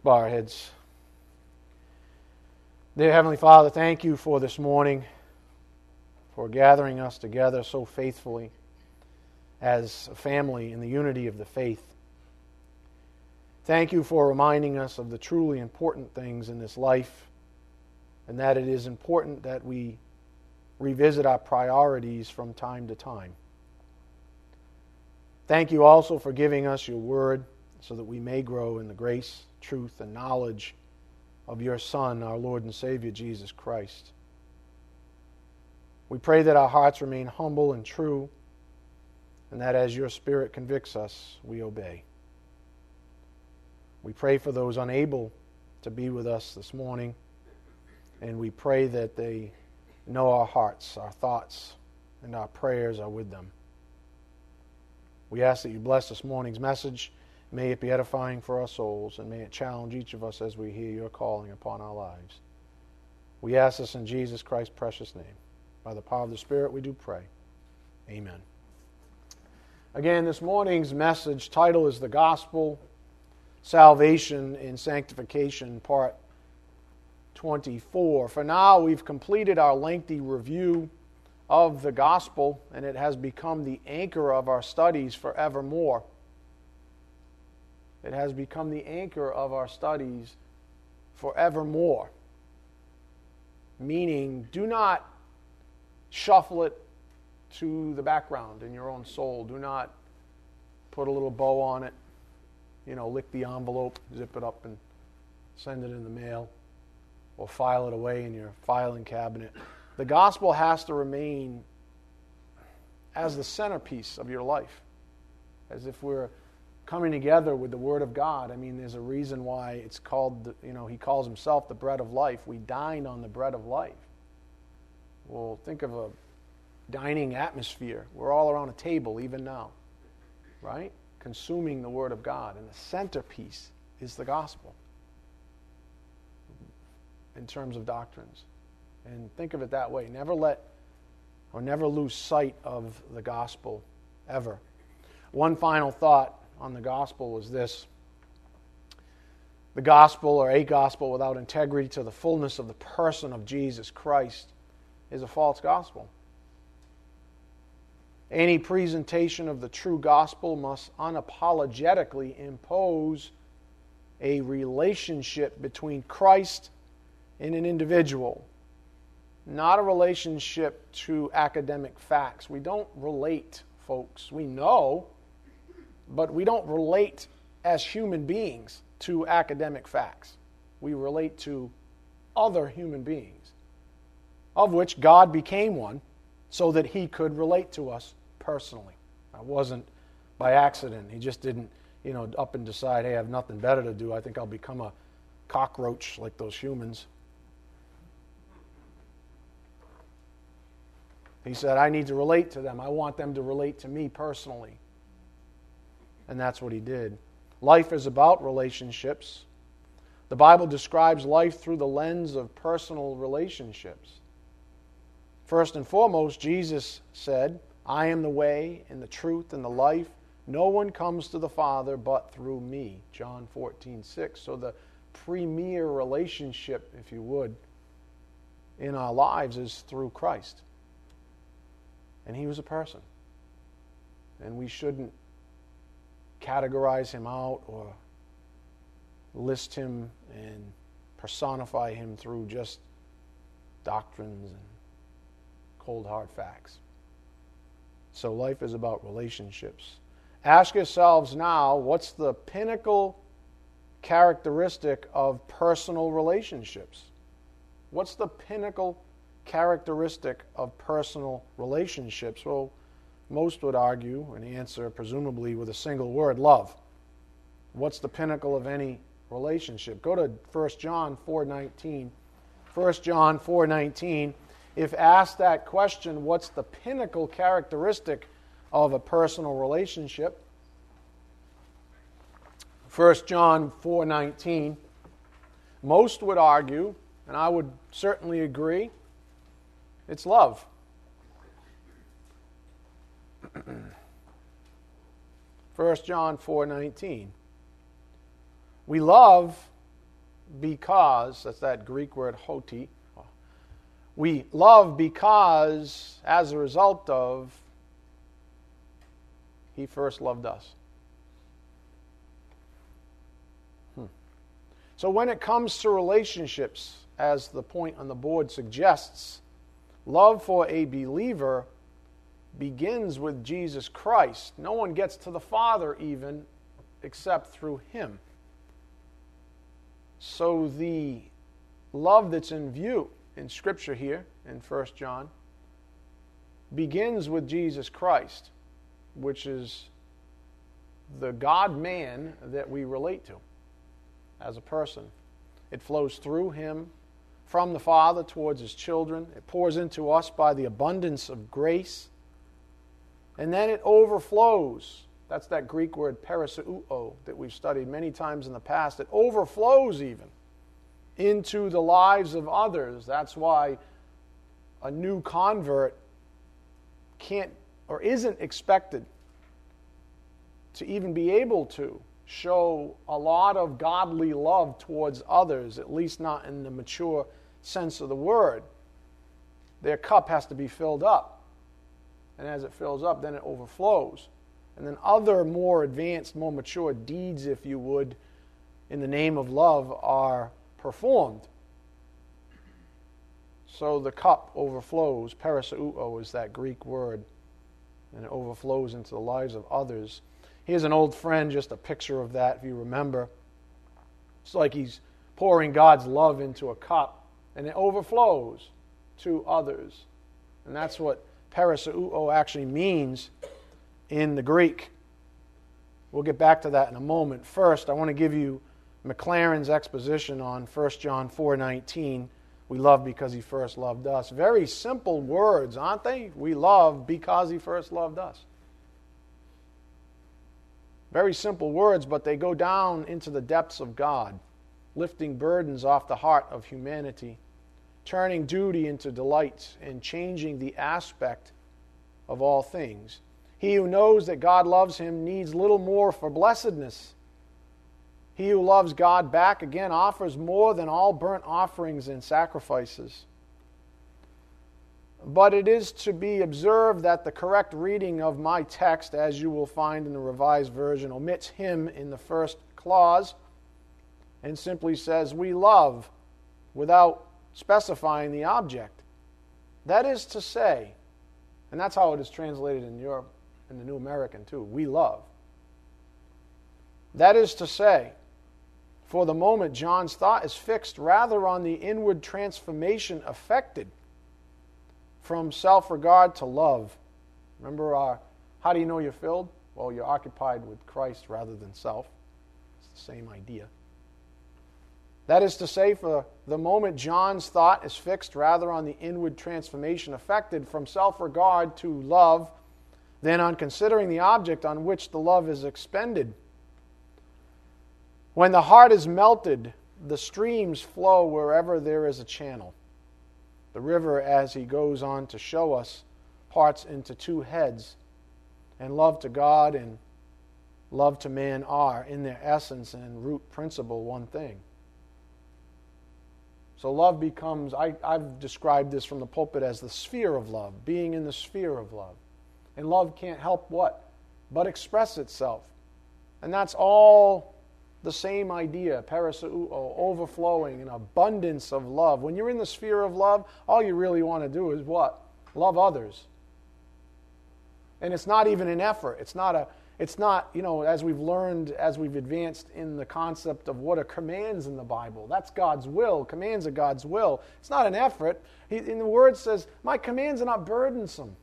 Let's bow our heads. Dear Heavenly Father, thank you for this morning, for gathering us together so faithfully as a family in the unity of the faith. Thank you for reminding us of the truly important things in this life, and that it is important that we revisit our priorities from time to time. Thank you also for giving us your word so that we may grow in the grace, truth, and knowledge of your Son, our Lord and Savior, Jesus Christ. We pray that our hearts remain humble and true, and that as your Spirit convicts us, we obey. We pray for those unable to be with us this morning, and we pray that they know our hearts, our thoughts, and our prayers are with them. We ask that you bless this morning's message. May it be edifying for our souls, and may it challenge each of us as we hear your calling upon our lives. We ask this in Jesus Christ's precious name. By the power of the Spirit we do pray. Amen. Again, this morning's message title is The Gospel, Salvation and Sanctification, Part 24. For now, we've completed our lengthy review of the Gospel, and it has become the anchor of our studies forevermore. It has become the anchor of our studies forevermore. Meaning, do not shuffle it to the background in your own soul. Do not put a little bow on it, lick the envelope, zip it up and send it in the mail, or file it away in your filing cabinet. The gospel has to remain as the centerpiece of your life, as if we're coming together with the Word of God. I mean, there's a reason why it's called, he calls himself the bread of life. We dine on the bread of life. Well, think of a dining atmosphere. We're all around a table, even now, right? Consuming the Word of God. And the centerpiece is the gospel in terms of doctrines. And think of it that way. Never lose sight of the gospel, ever. One final thought on the gospel is this. The gospel, or a gospel without integrity to the fullness of the person of Jesus Christ, is a false gospel. Any presentation of the true gospel must unapologetically impose a relationship between Christ and an individual, not a relationship to academic facts. We don't relate, folks. We know, but we don't relate as human beings to academic facts. We relate to other human beings, of which God became one so that he could relate to us personally. That wasn't by accident. He just didn't, up and decide, hey, I have nothing better to do. I think I'll become a cockroach like those humans. He said, I need to relate to them. I want them to relate to me personally. And that's what he did. Life is about relationships. The Bible describes life through the lens of personal relationships. First and foremost, Jesus said, I am the way and the truth and the life. No one comes to the Father but through me. John 14:6. So the premier relationship, if you would, in our lives is through Christ. And he was a person. And we shouldn't categorize him out or list him and personify him through just doctrines and cold hard facts. So life is about relationships. Ask yourselves now, what's the pinnacle characteristic of personal relationships? What's the pinnacle characteristic of personal relationships? Well, most would argue and answer presumably with a single word, love. What's the pinnacle of any relationship? Go to 1 John 4:19. 1 John 4:19. If asked that question, what's the pinnacle characteristic of a personal relationship? 1 John 4:19. Most would argue, and I would certainly agree, it's love. First John 4:19. We love because, that's that Greek word hoti, we love because, as a result of, he first loved us. So when it comes to relationships, as the point on the board suggests, love for a believer begins with Jesus Christ. No one gets to the Father even except through Him. So the love that's in view in Scripture here in 1 John begins with Jesus Christ, which is the God-man that we relate to as a person. It flows through Him, from the Father towards His children. It pours into us by the abundance of grace. And then it overflows. That's that Greek word perisouo that we've studied many times in the past. It overflows even into the lives of others. That's why a new convert can't or isn't expected to even be able to show a lot of godly love towards others, at least not in the mature sense of the word. Their cup has to be filled up. And as it fills up, then it overflows. And then other more advanced, more mature deeds, if you would, in the name of love are performed. So the cup overflows. Perisouo is that Greek word. And it overflows into the lives of others. Here's an old friend, just a picture of that, if you remember. It's like he's pouring God's love into a cup, and it overflows to others. And that's what perisouo actually means in the Greek. We'll get back to that in a moment. First, I want to give you McLaren's exposition on 1 John 4:19. We love because He first loved us. Very simple words, aren't they? We love because He first loved us. Very simple words, but they go down into the depths of God, lifting burdens off the heart of humanity, turning duty into delight, and changing the aspect of all things. He who knows that God loves him needs little more for blessedness. He who loves God back again offers more than all burnt offerings and sacrifices. But it is to be observed that the correct reading of my text, as you will find in the Revised Version, omits him in the first clause and simply says, we love, without specifying the object. That is to say, and that's how it is translated in Europe, in the New American too, we love. That is to say, for the moment, John's thought is fixed rather on the inward transformation effected from self-regard to love. Remember, how do you know you're filled? Well, you're occupied with Christ rather than self. It's the same idea. That is to say, for the moment John's thought is fixed rather on the inward transformation effected from self-regard to love than on considering the object on which the love is expended. When the heart is melted, the streams flow wherever there is a channel. The river, as he goes on to show us, parts into two heads, and love to God and love to man are, in their essence and root principle, one thing. So love becomes, I've described this from the pulpit as the sphere of love, being in the sphere of love. And love can't help what? But express itself. And that's all the same idea, perisouo, overflowing, an abundance of love. When you're in the sphere of love, all you really want to do is what? Love others. And it's not even an effort. It's not, you know, as we've learned, as we've advanced in the concept of what are commands in the Bible. That's God's will. Commands are God's will. It's not an effort. In the Word says, my commands are not burdensome.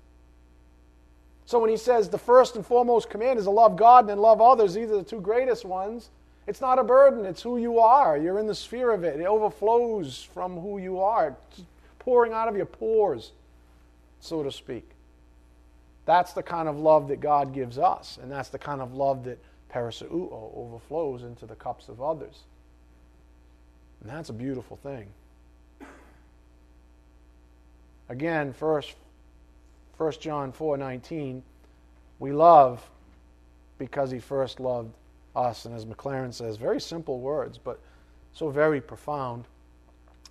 So when he says the first and foremost command is to love God and then love others, these are the two greatest ones. It's not a burden. It's who you are. You're in the sphere of it. It overflows from who you are, it's pouring out of your pores, so to speak. That's the kind of love that God gives us, and that's the kind of love that perisouo overflows into the cups of others. And that's a beautiful thing. Again, 1 John 4:19, we love because He first loved us. And as McLaren says, very simple words, but So very profound.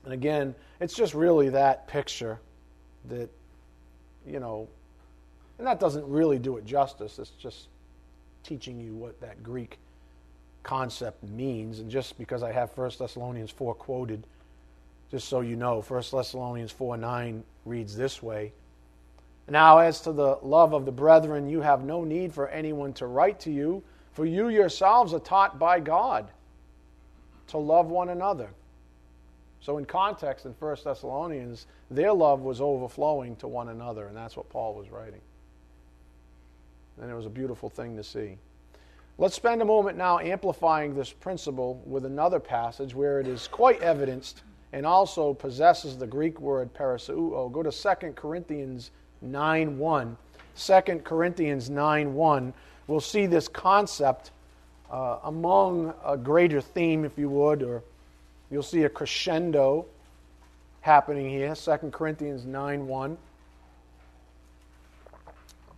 And again, it's just really that picture that, you know, and that doesn't really do it justice. It's just teaching you what that Greek concept means. And just because I have 1 Thessalonians 4 quoted, just so you know, 1 Thessalonians 4:9 reads this way, "Now as to the love of the brethren, you have no need for anyone to write to you, for you yourselves are taught by God to love one another." So in context, in 1 Thessalonians, their love was overflowing to one another, and that's what Paul was writing. And it was a beautiful thing to see. Let's spend a moment now amplifying this principle with another passage where it is quite evidenced and also possesses the Greek word parasuo. Go to 2 Corinthians 9:1. 2 Corinthians 9:1. We'll see this concept among a greater theme, if you would, or you'll see a crescendo happening here. 2 Corinthians 9:1.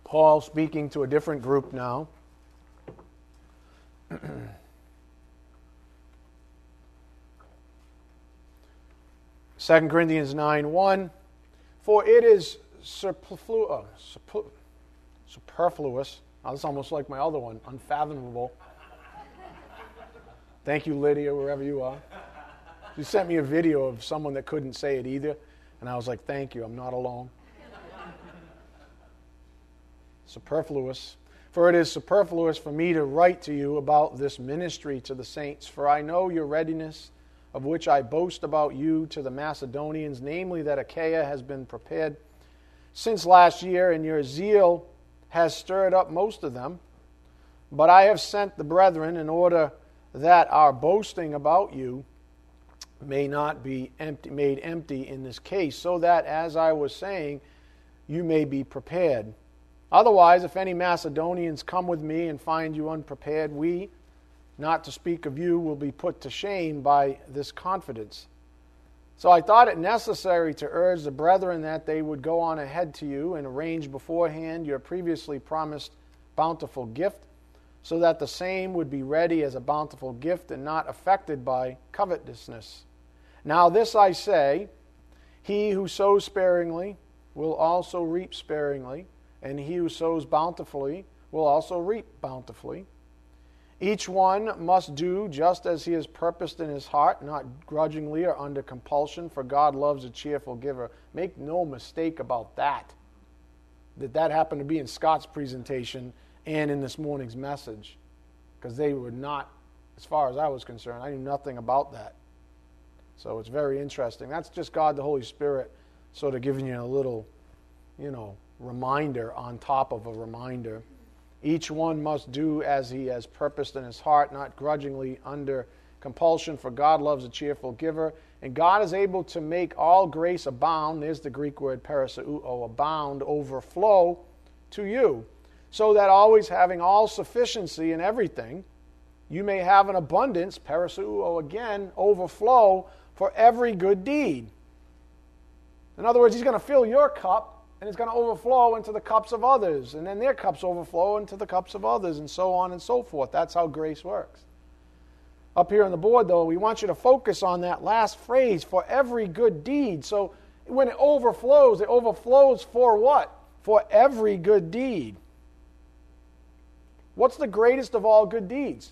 Paul speaking to a different group now. Second Corinthians 9:1, "For it is superfluous. Oh, that's almost like my other one, unfathomable. Thank you, Lydia, wherever you are. She sent me a video of someone that couldn't say it either, and I was like, thank you, I'm not alone. Superfluous. "For it is superfluous for me to write to you about this ministry to the saints, for I know your readiness, of which I boast about you to the Macedonians, namely that Achaia has been prepared since last year, and your zeal has stirred up most of them. But I have sent the brethren in order that our boasting about you may not be made empty in this case, so that, as I was saying, you may be prepared. Otherwise, if any Macedonians come with me and find you unprepared, we, not to speak of you, will be put to shame by this confidence. So I thought it necessary to urge the brethren that they would go on ahead to you and arrange beforehand your previously promised bountiful gift, so that the same would be ready as a bountiful gift and not affected by covetousness. Now this I say, he who sows sparingly will also reap sparingly, and he who sows bountifully will also reap bountifully. Each one must do just as he has purposed in his heart, not grudgingly or under compulsion, for God loves a cheerful giver." Make no mistake about that. That happened to be in Scott's presentation and in this morning's message, because they were not, as far as I was concerned, I knew nothing about that. So it's very interesting. That's just God, the Holy Spirit, sort of giving you a little, reminder on top of a reminder. Each one must do as he has purposed in his heart, not grudgingly under compulsion, for God loves a cheerful giver. And God is able to make all grace abound, there's the Greek word parasuo, abound, overflow to you, so that always having all sufficiency in everything, you may have an abundance, parasuo again, overflow for every good deed. In other words, he's going to fill your cup, and it's going to overflow into the cups of others, and then their cups overflow into the cups of others, and so on and so forth. That's how grace works. Up here on the board, though, we want you to focus on that last phrase, for every good deed. So when it overflows for what? For every good deed. What's the greatest of all good deeds?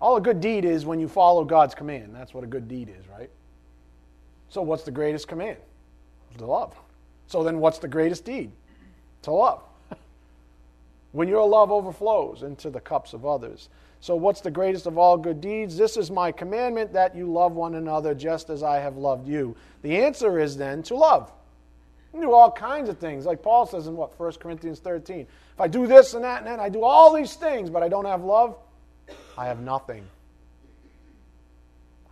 All a good deed is when you follow God's command. That's what a good deed is, right? So what's the greatest command? To love. So then what's the greatest deed? To love. When your love overflows into the cups of others. So what's the greatest of all good deeds? This is my commandment, that you love one another just as I have loved you. The answer is then to love. You can do all kinds of things. Like Paul says in 1 Corinthians 13. If I do this and that and that, I do all these things, but I don't have love, I have nothing.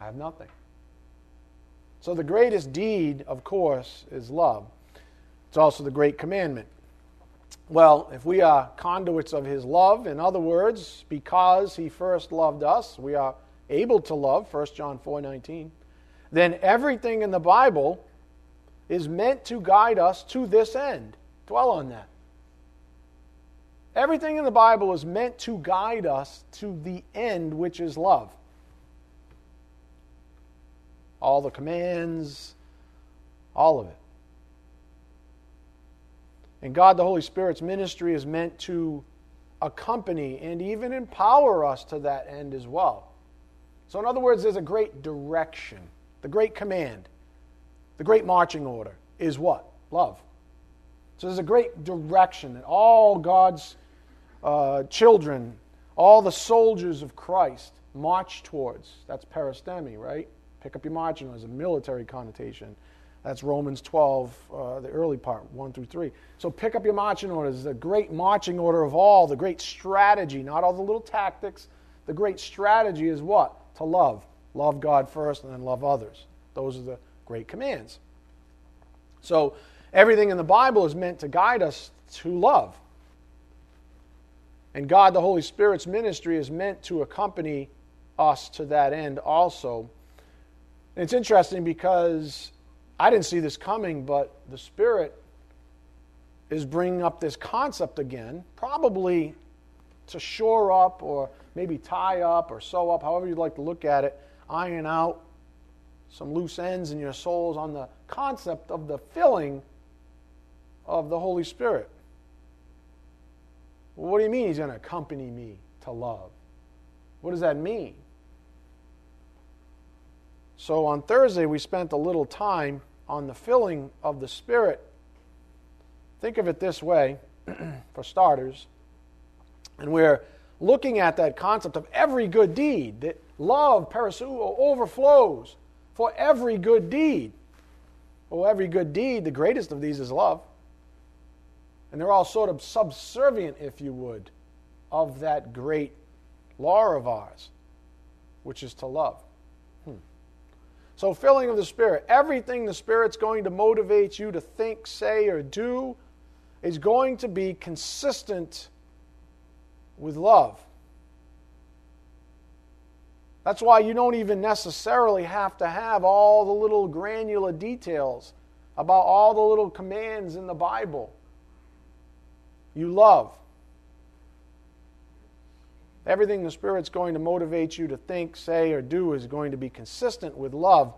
I have nothing. So the greatest deed, of course, is love. It's also the great commandment. Well, if we are conduits of his love, in other words, because he first loved us, we are able to love, 1 John 4:19, then everything in the Bible is meant to guide us to this end. Dwell on that. Everything in the Bible is meant to guide us to the end, which is love. all the commands, all of it. And God the Holy Spirit's ministry is meant to accompany and even empower us to that end as well. So in other words, there's a great direction. The great command, the great marching order is what? Love. So there's a great direction that all God's children, all the soldiers of Christ march towards. That's peristemi, right? Pick up your marching order. There's a military connotation. That's Romans 12, the early part, 1 through 3. So pick up your marching orders. The great marching order of all, the great strategy, not all the little tactics. The great strategy is what? To love. Love God first and then love others. Those are the great commands. So everything in the Bible is meant to guide us to love. And God, the Holy Spirit's ministry is meant to accompany us to that end also. And it's interesting because I didn't see this coming, but the Spirit is bringing up this concept again, probably to shore up or maybe tie up or sew up, however you'd like to look at it, iron out some loose ends in your souls on the concept of the filling of the Holy Spirit. Well, what do you mean He's going to accompany me to love? What does that mean? So on Thursday, we spent a little time on the filling of the Spirit. Think of it this way, for starters. And we're looking at that concept of every good deed, that love, parasuo, overflows for every good deed. Well, every good deed, the greatest of these is love. And they're all sort of subservient, if you would, of that great law of ours, which is to love. So filling of the Spirit, everything the Spirit's going to motivate you to think, say, or do is going to be consistent with love. That's why you don't even necessarily have to have all the little granular details about all the little commands in the Bible. You love. Everything the Spirit's going to motivate you to think, say, or do is going to be consistent with love.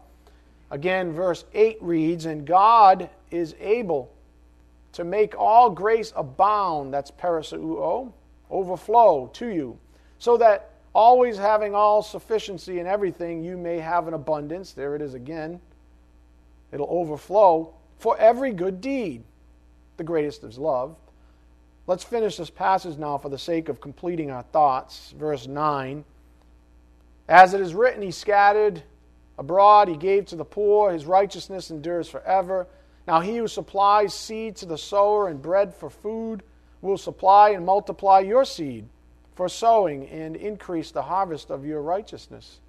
Again, verse 8 reads, "And God is able to make all grace abound," that's parasuo, "overflow to you, so that always having all sufficiency in everything, you may have an abundance," there it is again, it'll overflow, "for every good deed," the greatest is love. Let's finish this passage now for the sake of completing our thoughts. Verse 9. "As it is written, He scattered abroad, He gave to the poor, His righteousness endures forever. Now He who supplies seed to the sower and bread for food will supply and multiply your seed for sowing and increase the harvest of your righteousness.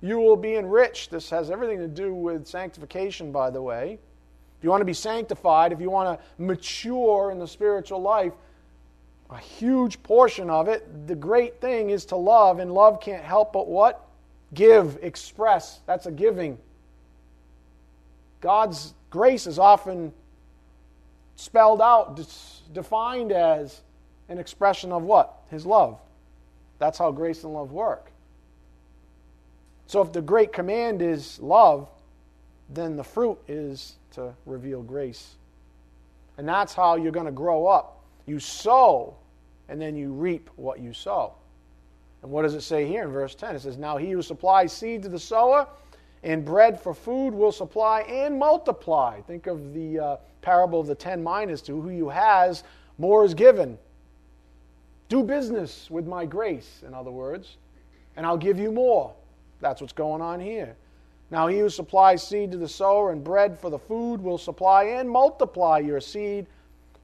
You will be enriched." This has everything to do with sanctification, by the way. If you want to be sanctified, if you want to mature in the spiritual life, a huge portion of it, the great thing is to love, and love can't help but what? Give, express. That's a giving. God's grace is often spelled out, defined as an expression of what? His love. That's how grace and love work. So if the great command is love, then the fruit is to reveal grace. And that's how you're going to grow up. You sow, and then you reap what you sow. And what does it say here in verse 10? It says, "Now He who supplies seed to the sower and bread for food will supply and multiply." Think of the parable of the 10 minas. To who you has, more is given. Do business with my grace, in other words, and I'll give you more. That's what's going on here. "Now He who supplies seed to the sower and bread for the food will supply and multiply your seed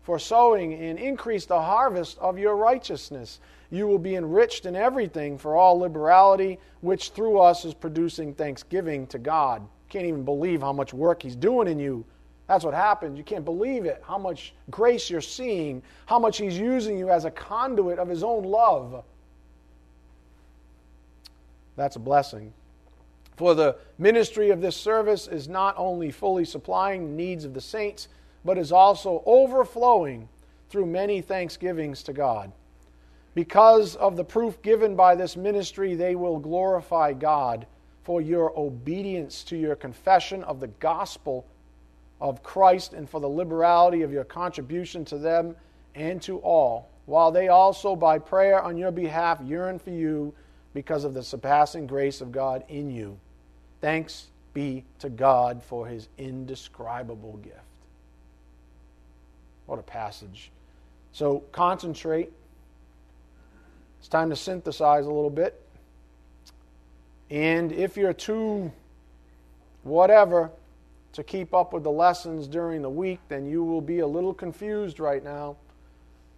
for sowing and increase the harvest of your righteousness. You will be enriched in everything for all liberality, which through us is producing thanksgiving to God." Can't even believe how much work He's doing in you. That's what happens. You can't believe it, how much grace you're seeing, how much He's using you as a conduit of His own love. That's a blessing. "For the ministry of this service is not only fully supplying the needs of the saints, but is also overflowing through many thanksgivings to God. Because of the proof given by this ministry, they will glorify God for your obedience to your confession of the gospel of Christ and for the liberality of your contribution to them and to all, while they also by prayer on your behalf yearn for you because of the surpassing grace of God in you. Thanks be to God for his indescribable gift. What a passage. So concentrate. It's time to synthesize a little bit. And if you're too whatever to keep up with the lessons during the week, then you will be a little confused right now.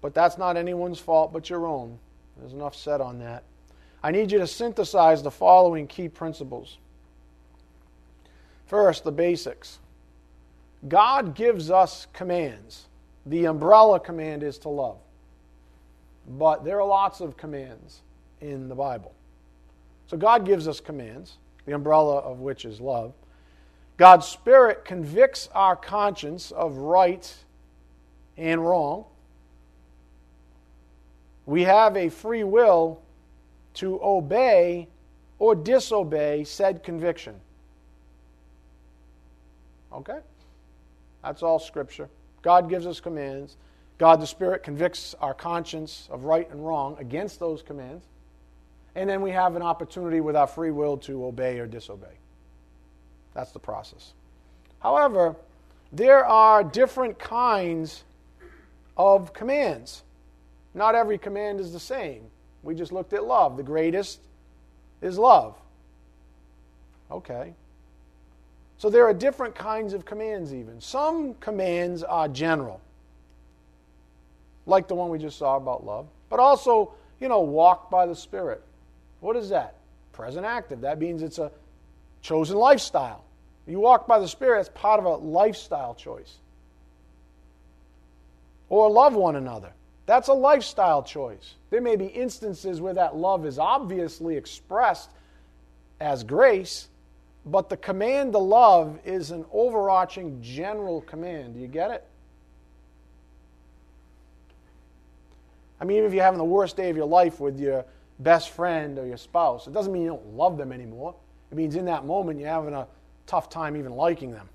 But that's not anyone's fault but your own. There's enough said on that. I need you to synthesize the following key principles. First, the basics. God gives us commands. The umbrella command is to love. But there are lots of commands in the Bible. So God gives us commands, the umbrella of which is love. God's Spirit convicts our conscience of right and wrong. We have a free will to obey or disobey said conviction. Okay? That's all Scripture. God gives us commands. God the Spirit convicts our conscience of right and wrong against those commands. And then we have an opportunity with our free will to obey or disobey. That's the process. However, there are different kinds of commands. Not every command is the same. We just looked at love. The greatest is love. Okay. So there are different kinds of commands even. Some commands are general, like the one we just saw about love, but also, walk by the Spirit. What is that? Present active. That means it's a chosen lifestyle. You walk by the Spirit, it's part of a lifestyle choice. Or love one another. That's a lifestyle choice. There may be instances where that love is obviously expressed as grace, but the command to love is an overarching general command. Do you get it? I mean, even if you're having the worst day of your life with your best friend or your spouse, it doesn't mean you don't love them anymore. It means in that moment you're having a tough time even liking them.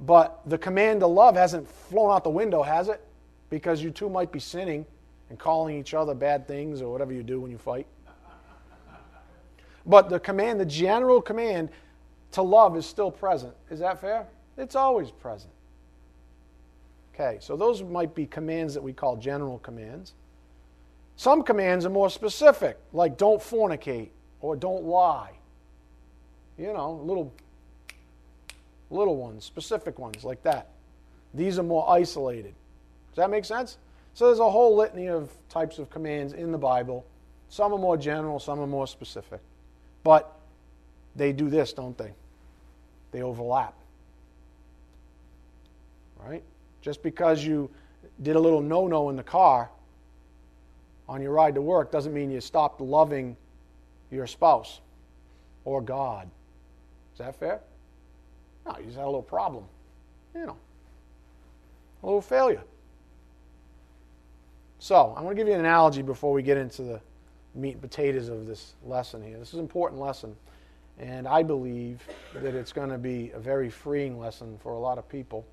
But the command to love hasn't flown out the window, has it? Because you two might be sinning and calling each other bad things or whatever you do when you fight. But the command, the general command to love is still present. Is that fair? It's always present. Okay, so those might be commands that we call general commands. Some commands are more specific, like don't fornicate or don't lie. Little ones, specific ones like that. These are more isolated. Does that make sense? So there's a whole litany of types of commands in the Bible. Some are more general, some are more specific. But they do this, don't they? They overlap. Right? Just because you did a little no-no in the car on your ride to work doesn't mean you stopped loving your spouse or God. Is that fair? No, you just had a little problem. A little failure. So, I want to give you an analogy before we get into the meat and potatoes of this lesson here. This is an important lesson, and I believe that it's going to be a very freeing lesson for a lot of people.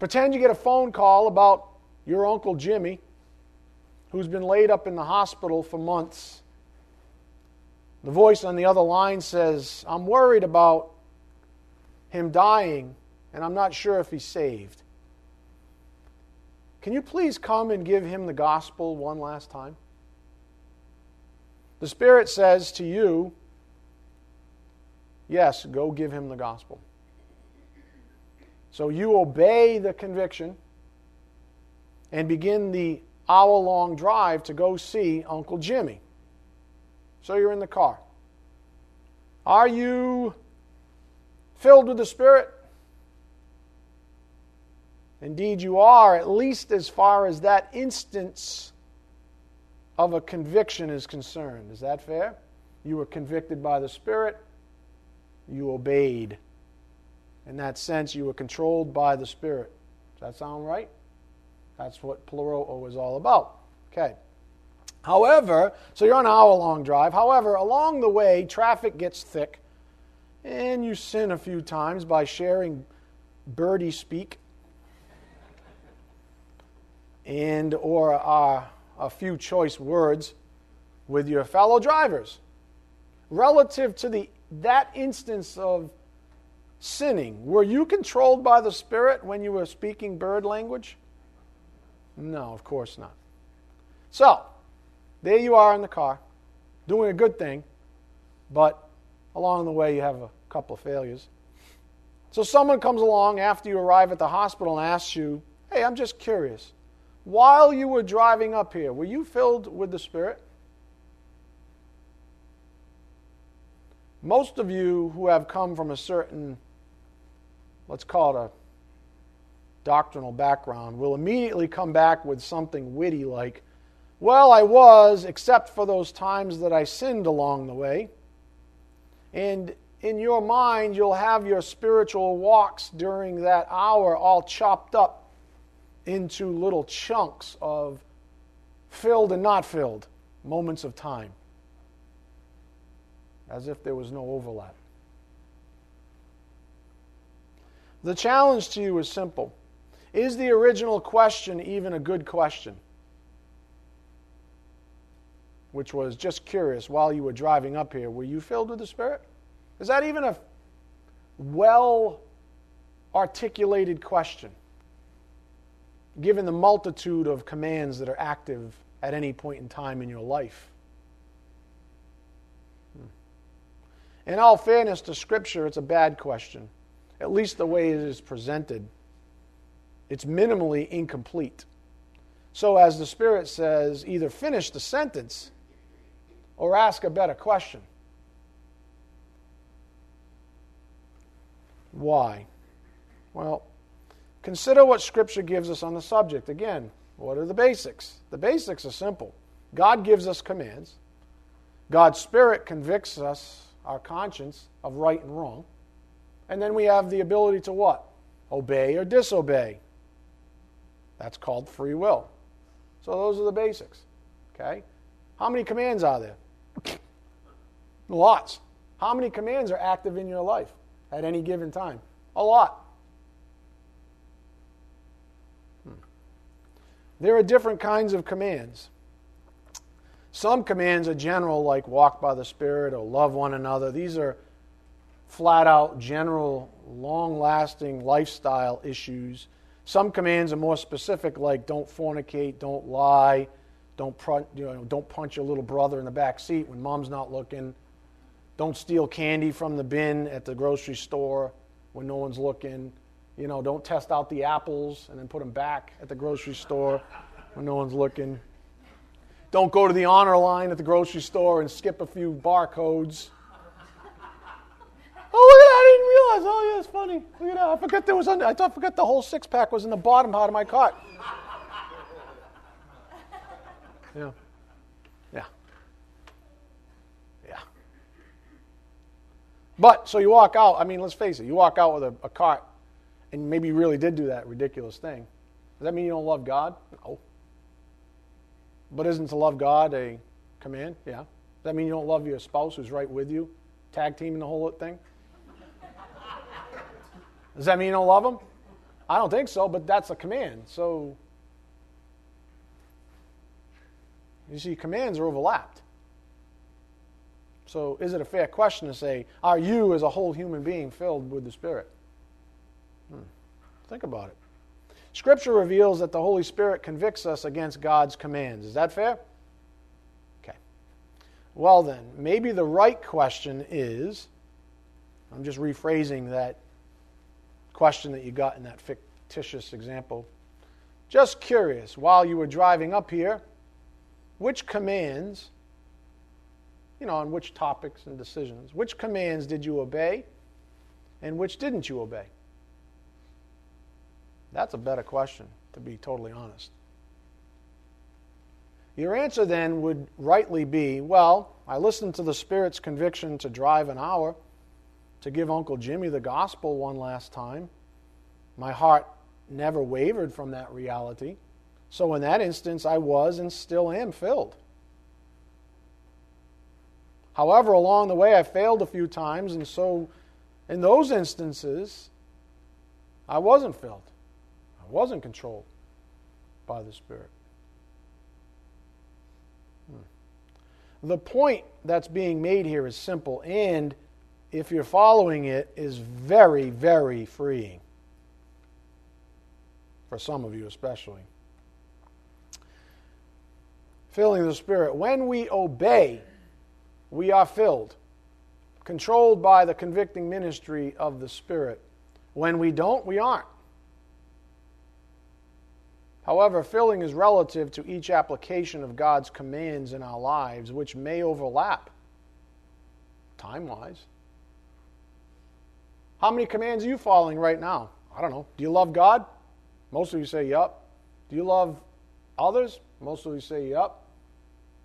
Pretend you get a phone call about your Uncle Jimmy, who's been laid up in the hospital for months. The voice on the other line says, "I'm worried about him dying, and I'm not sure if he's saved. Can you please come and give him the gospel one last time?" The Spirit says to you, yes, go give him the gospel. So you obey the conviction and begin the hour-long drive to go see Uncle Jimmy. So you're in the car. Are you filled with the Spirit? Indeed, you are, at least as far as that instance of a conviction is concerned. Is that fair? You were convicted by the Spirit. You obeyed. In that sense, you were controlled by the Spirit. Does that sound right? That's what pleroo is all about. Okay. However, so you're on an hour-long drive. However, along the way, traffic gets thick, and you sin a few times by sharing birdie speak and or a few choice words with your fellow drivers. Relative to that instance of sinning, were you controlled by the Spirit when you were speaking bird language? No, of course not. So, there you are in the car, doing a good thing, but along the way you have a couple of failures. So someone comes along after you arrive at the hospital and asks you, hey, I'm just curious, while you were driving up here, were you filled with the Spirit? Most of you who have come from a certain, let's call it a doctrinal background, will immediately come back with something witty like, well, I was, except for those times that I sinned along the way. And in your mind, you'll have your spiritual walks during that hour all chopped up into little chunks of filled and not filled moments of time, as if there was no overlap. The challenge to you is simple. Is the original question even a good question? Which was, just curious, while you were driving up here, were you filled with the Spirit? Is that even a well-articulated question, given the multitude of commands that are active at any point in time in your life? In all fairness to Scripture, it's a bad question, at least the way it is presented. It's minimally incomplete. So as the Spirit says, either finish the sentence or ask a better question. Why? Well, consider what Scripture gives us on the subject. Again, what are the basics? The basics are simple. God gives us commands. God's Spirit convicts us, our conscience, of right and wrong. And then we have the ability to what? Obey or disobey. That's called free will. So those are the basics. Okay? How many commands are there? Lots. How many commands are active in your life at any given time? A lot. There are different kinds of commands. Some commands are general, like walk by the Spirit or love one another. These are flat-out, general, long-lasting lifestyle issues. Some commands are more specific, like don't fornicate, don't lie, don't punch your little brother in the back seat when mom's not looking, don't steal candy from the bin at the grocery store when no one's looking, don't test out the apples and then put them back at the grocery store when no one's looking. Don't go to the honor line at the grocery store and skip a few barcodes. Oh, look at that. I didn't realize. Oh, yeah, it's funny. Look at that. I forgot the whole six-pack was in the bottom part of my cart. Yeah. Yeah. Yeah. But, so you walk out. I mean, let's face it. You walk out with a cart, and maybe you really did do that ridiculous thing. Does that mean you don't love God? No. But isn't to love God a command? Yeah. Does that mean you don't love your spouse who's right with you? Tag teaming the whole thing? Does that mean you don't love them? I don't think so, but that's a command. So, you see, commands are overlapped. So, is it a fair question to say, are you as a whole human being filled with the Spirit? Think about it. Scripture reveals that the Holy Spirit convicts us against God's commands. Is that fair? Okay. Well then, maybe the right question is, I'm just rephrasing that question that you got in that fictitious example. Just curious, while you were driving up here, which commands, on which topics and decisions, which commands did you obey and which didn't you obey? That's a better question, to be totally honest. Your answer then would rightly be, well, I listened to the Spirit's conviction to drive an hour, to give Uncle Jimmy the gospel one last time. My heart never wavered from that reality. So in that instance, I was and still am filled However, along the way, I failed a few times, and so in those instances, I wasn't filled. I wasn't controlled by the Spirit. The point that's being made here is simple, and if you're following it, is very, very freeing. For some of you especially. Filling the Spirit. When we obey, we are filled, controlled by the convicting ministry of the Spirit. When we don't, we aren't. However, filling is relative to each application of God's commands in our lives, which may overlap time-wise. How many commands are you following right now? I don't know. Do you love God? Most of you say, yup. Do you love others? Most of you say, yup.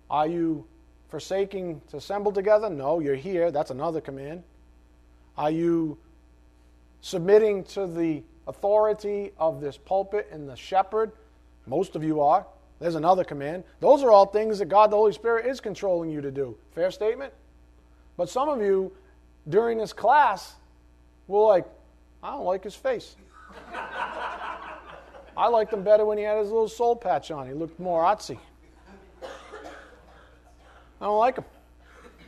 Are you forsaking to assemble together? No, you're here. That's another command. Are you submitting to the authority of this pulpit and the shepherd? Most of you are. There's another command. Those are all things that God the Holy Spirit is controlling you to do. Fair statement? But some of you, during this class, were like, I don't like his face. I liked him better when he had his little soul patch on. He looked more artsy. I don't like him.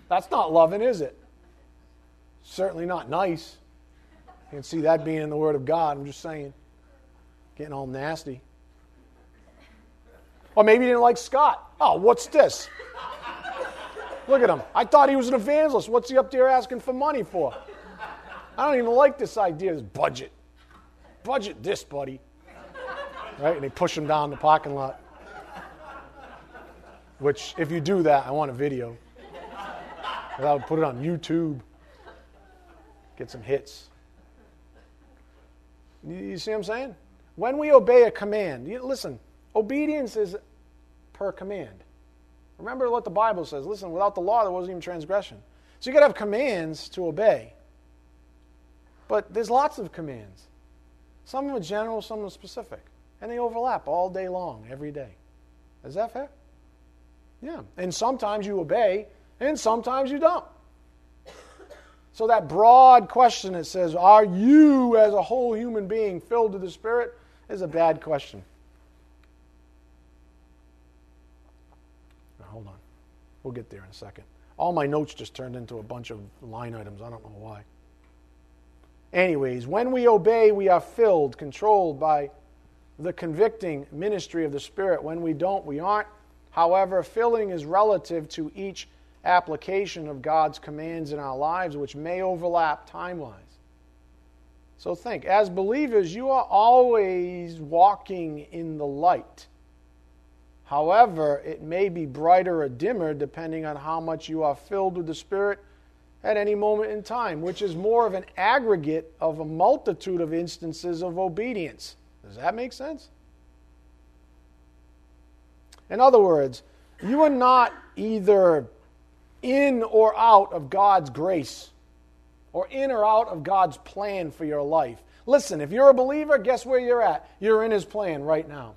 That's not loving, is it? Certainly not nice. You can see that being in the Word of God. I'm just saying. Getting all nasty. Or maybe you didn't like Scott. Oh, what's this? Look at him. I thought he was an evangelist. What's he up there asking for money for? I don't even like this idea, this budget. Budget this, buddy. Right? And they push him down the parking lot. Which, if you do that, I want a video. I would put it on YouTube. Get some hits. You see what I'm saying? When we obey a command, listen, obedience is per command. Remember what the Bible says. Listen, without the law, there wasn't even transgression. So you got to have commands to obey. But there's lots of commands. Some are general, some are specific. And they overlap all day long, every day. Is that fair? Yeah. And sometimes you obey, and sometimes you don't. So that broad question that says, are you as a whole human being filled with the Spirit, is a bad question. Now, hold on. We'll get there in a second. All my notes just turned into a bunch of line items. I don't know why. Anyways, when we obey, we are filled, controlled by the convicting ministry of the Spirit. When we don't, we aren't. However, filling is relative to each application of God's commands in our lives, which may overlap time-wise. So think, as believers, you are always walking in the light. However, it may be brighter or dimmer depending on how much you are filled with the Spirit at any moment in time, which is more of an aggregate of a multitude of instances of obedience. Does that make sense? In other words, you are not either in or out of God's grace, or in or out of God's plan for your life. Listen, if you're a believer, guess where you're at? You're in His plan right now.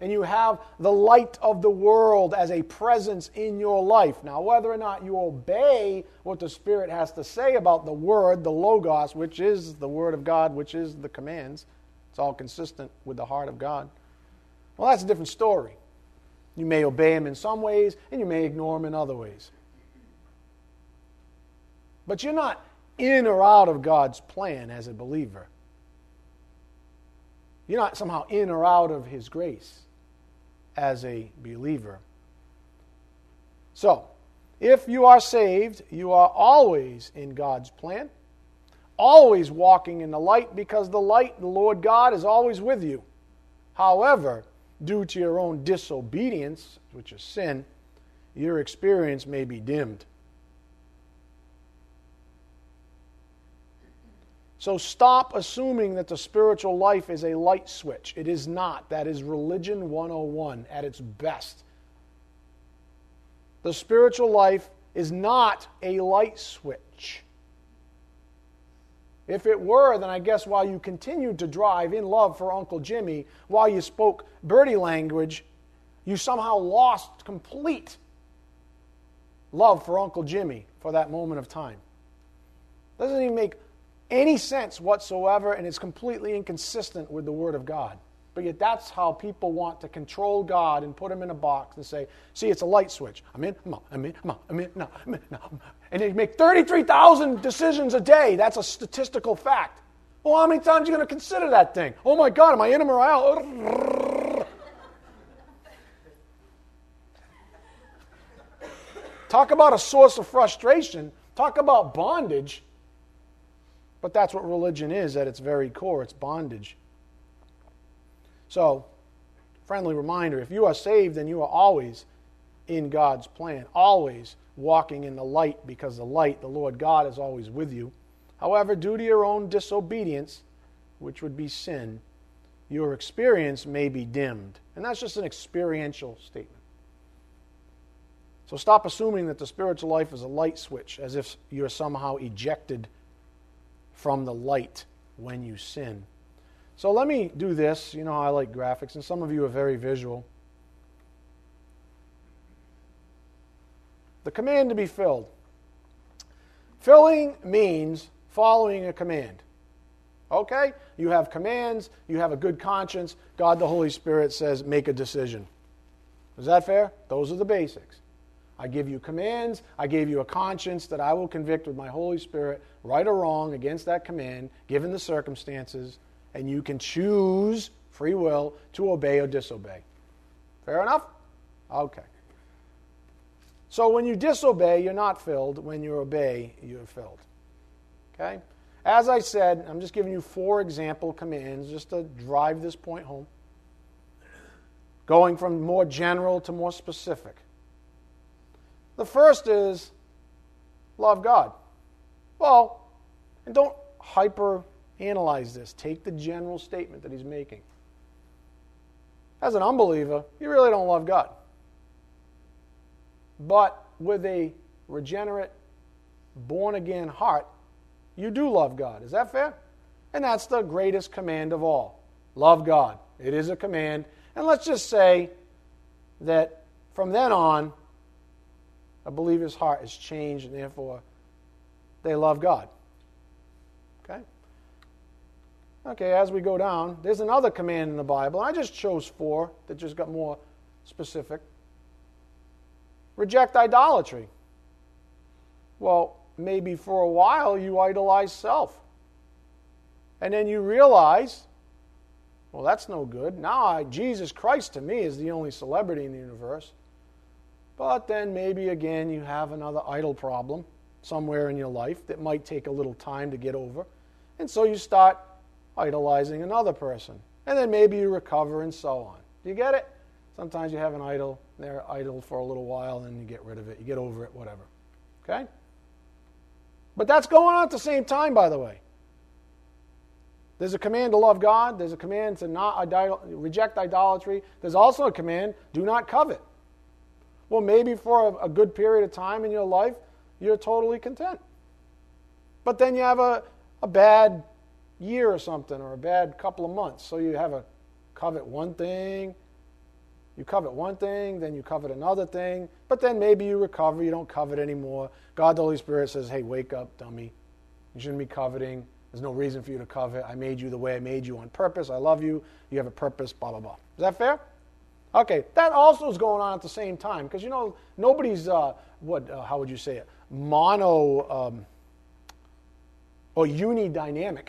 And you have the light of the world as a presence in your life. Now, whether or not you obey what the Spirit has to say about the Word, the Logos, which is the Word of God, which is the commands, it's all consistent with the heart of God. Well, that's a different story. You may obey Him in some ways, and you may ignore Him in other ways. But you're not in or out of God's plan as a believer. You're not somehow in or out of His grace as a believer. So, if you are saved, you are always in God's plan, always walking in the light, because the light, the Lord God, is always with you. However, due to your own disobedience, which is sin, your experience may be dimmed. So stop assuming that the spiritual life is a light switch. It is not. That is religion 101 at its best. The spiritual life is not a light switch. If it were, then I guess while you continued to drive in love for Uncle Jimmy, while you spoke birdie language, you somehow lost complete love for Uncle Jimmy for that moment of time. Doesn't even make any sense whatsoever, and it's completely inconsistent with the Word of God. But yet that's how people want to control God and put him in a box and say, see, it's a light switch. I'm in, I'm out, I'm in, I'm out, I'm in, no, I'm in, no. And they make 33,000 decisions a day. That's a statistical fact. Well, how many times are you going to consider that thing? Oh my God, am I in or out? Talk about a source of frustration. Talk about bondage. But that's what religion is at its very core. It's bondage. So, friendly reminder, if you are saved, then you are always in God's plan, always walking in the light, because the light, the Lord God, is always with you. However, due to your own disobedience, which would be sin, your experience may be dimmed. And that's just an experiential statement. So stop assuming that the spiritual life is a light switch, as if you're somehow ejected from the light when you sin. So let me do this. You know I like graphics, and some of you are very visual. The command to be filled. Filling means following a command. Okay? You have commands. You have a good conscience. God the Holy Spirit says, make a decision. Is that fair? Those are the basics. I give you commands. I gave you a conscience that I will convict with my Holy Spirit, right or wrong, against that command, given the circumstances. And you can choose, free will, to obey or disobey. Fair enough? Okay. So when you disobey, you're not filled. When you obey, you're filled. Okay? As I said, I'm just giving you 4 example commands just to drive this point home. Going from more general to more specific. The first is love God. Well, and don't hyper-analyze this. Take the general statement that he's making. As an unbeliever, you really don't love God. But with a regenerate, born-again heart, you do love God. Is that fair? And that's the greatest command of all. Love God. It is a command. And let's just say that from then on, a believer's heart is changed, and therefore they love God. Okay? Okay, as we go down, there's another command in the Bible. I just chose 4 that just got more specific. Reject idolatry. Well, maybe for a while you idolize self. And then you realize, well, that's no good. Now, Jesus Christ to me is the only celebrity in the universe. But then maybe again you have another idol problem somewhere in your life that might take a little time to get over. And so you start idolizing another person. And then maybe you recover and so on. Do you get it? Sometimes you have an idol, they're idle for a little while, and you get rid of it, you get over it, whatever. Okay? But that's going on at the same time, by the way. There's a command to love God, there's a command to not reject idolatry, there's also a command, do not covet. Well, maybe for a good period of time in your life, you're totally content. But then you have a bad year or something, or a bad couple of months. So you have a covet one thing, you covet one thing, then you covet another thing, but then maybe you recover, you don't covet anymore. God the Holy Spirit says, hey, wake up, dummy. You shouldn't be coveting. There's no reason for you to covet. I made you the way I made you on purpose. I love you. You have a purpose, blah, blah, blah. Is that fair? Okay, that also is going on at the same time, because, you know, nobody's, how would you say it, or unidynamic.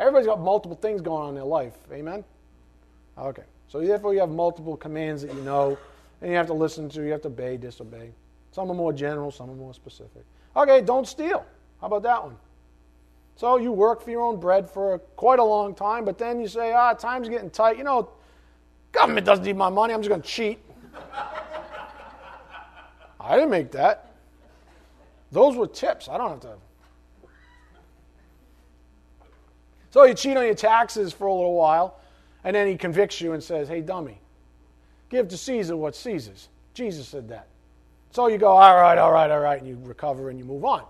Everybody's got multiple things going on in their life. Amen? Okay. So therefore you have multiple commands that you know, and you have to listen to, you have to obey, disobey. Some are more general, some are more specific. Okay, don't steal. How about that one? So you work for your own bread for quite a long time, but then you say, time's getting tight. You know, government doesn't need my money, I'm just going to cheat. I didn't make that. Those were tips. I don't have to. So you cheat on your taxes for a little while. And then he convicts you and says, hey, dummy, give to Caesar what's Caesar's. Jesus said that. So you go, all right, and you recover and you move on.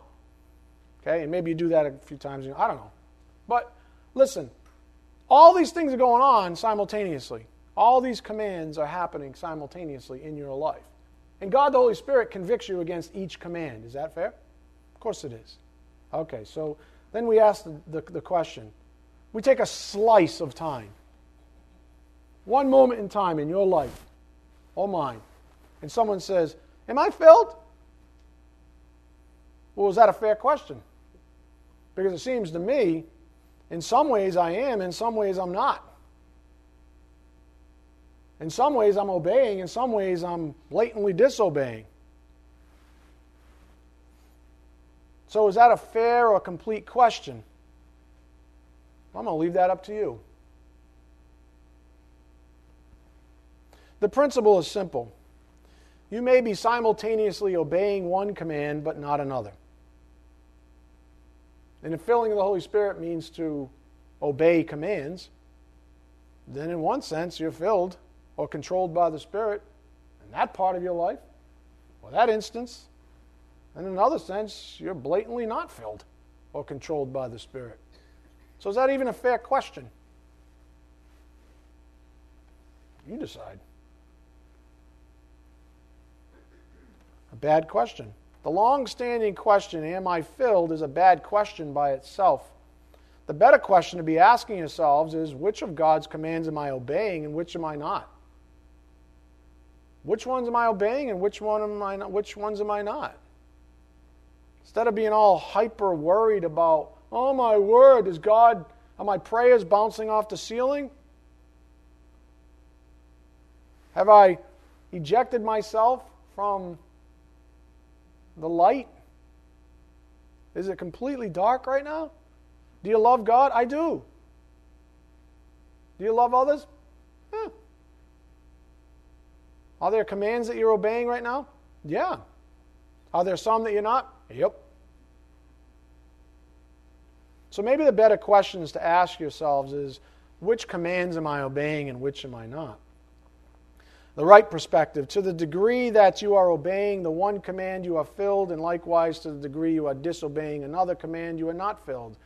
Okay, and maybe you do that a few times. I don't know. But listen, all these things are going on simultaneously. All these commands are happening simultaneously in your life. And God the Holy Spirit convicts you against each command. Is that fair? Of course it is. Okay, so then we ask the question. We take a slice of time. One moment in time in your life or mine. And someone says, am I filled? Well, is that a fair question? Because it seems to me, in some ways I am, in some ways I'm not. In some ways I'm obeying, in some ways I'm blatantly disobeying. So is that a fair or complete question? I'm going to leave that up to you. The principle is simple. You may be simultaneously obeying one command but not another. And if filling of the Holy Spirit means to obey commands, then in one sense you're filled or controlled by the Spirit in that part of your life, or that instance. And in another sense, you're blatantly not filled or controlled by the Spirit. So is that even a fair question? You decide. A bad question. The long-standing question, am I filled, is a bad question by itself. The better question to be asking yourselves is, which of God's commands am I obeying and which am I not? Which ones am I obeying and which ones am I not? Instead of being all hyper worried about, oh my word, is God, are my prayers bouncing off the ceiling? Have I ejected myself from the light? Is it completely dark right now? Do you love God? I do. Do you love others? Yeah. Are there commands that you're obeying right now? Yeah. Are there some that you're not? Yep. So maybe the better questions to ask yourselves is, which commands am I obeying and which am I not? The right perspective, to the degree that you are obeying the one command you are filled, and likewise to the degree you are disobeying another command you are not filled.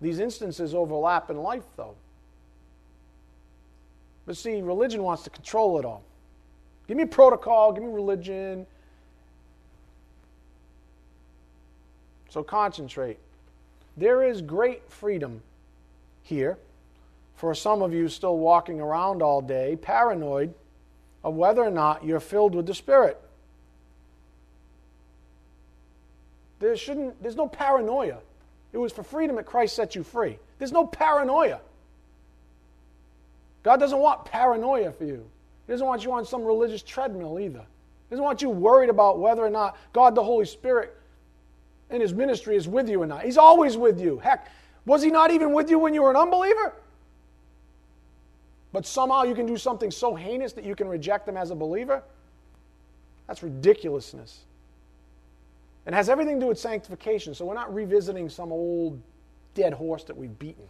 These instances overlap in life, though. But see, religion wants to control it all. Give me protocol, give me religion. So concentrate. There is great freedom here for some of you still walking around all day, paranoid of whether or not you're filled with the Spirit. There's no paranoia. It was for freedom that Christ set you free. There's no paranoia. God doesn't want paranoia for you. He doesn't want you on some religious treadmill either. He doesn't want you worried about whether or not God the Holy Spirit and His ministry is with you or not. He's always with you. Heck, was He not even with you when you were an unbeliever? But somehow you can do something so heinous that you can reject Him as a believer? That's ridiculousness. It has everything to do with sanctification, so we're not revisiting some old dead horse that we've beaten.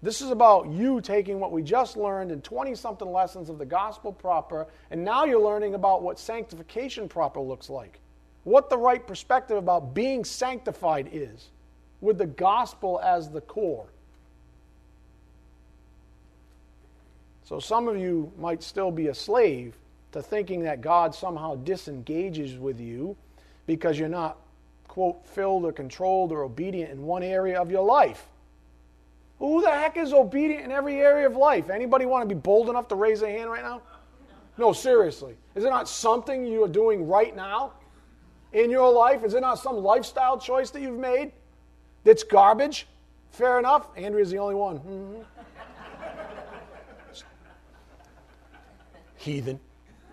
This is about you taking what we just learned in 20-something lessons of the gospel proper, and now you're learning about what sanctification proper looks like. What the right perspective about being sanctified is, with the gospel as the core. So some of you might still be a slave to thinking that God somehow disengages with you because you're not, quote, filled or controlled or obedient in one area of your life. Who the heck is obedient in every area of life? Anybody want to be bold enough to raise their hand right now? No, seriously. Is it not something you are doing right now? In your life? Is it not some lifestyle choice that you've made that's garbage? Fair enough. Andrea's the only one. Mm-hmm. Heathen.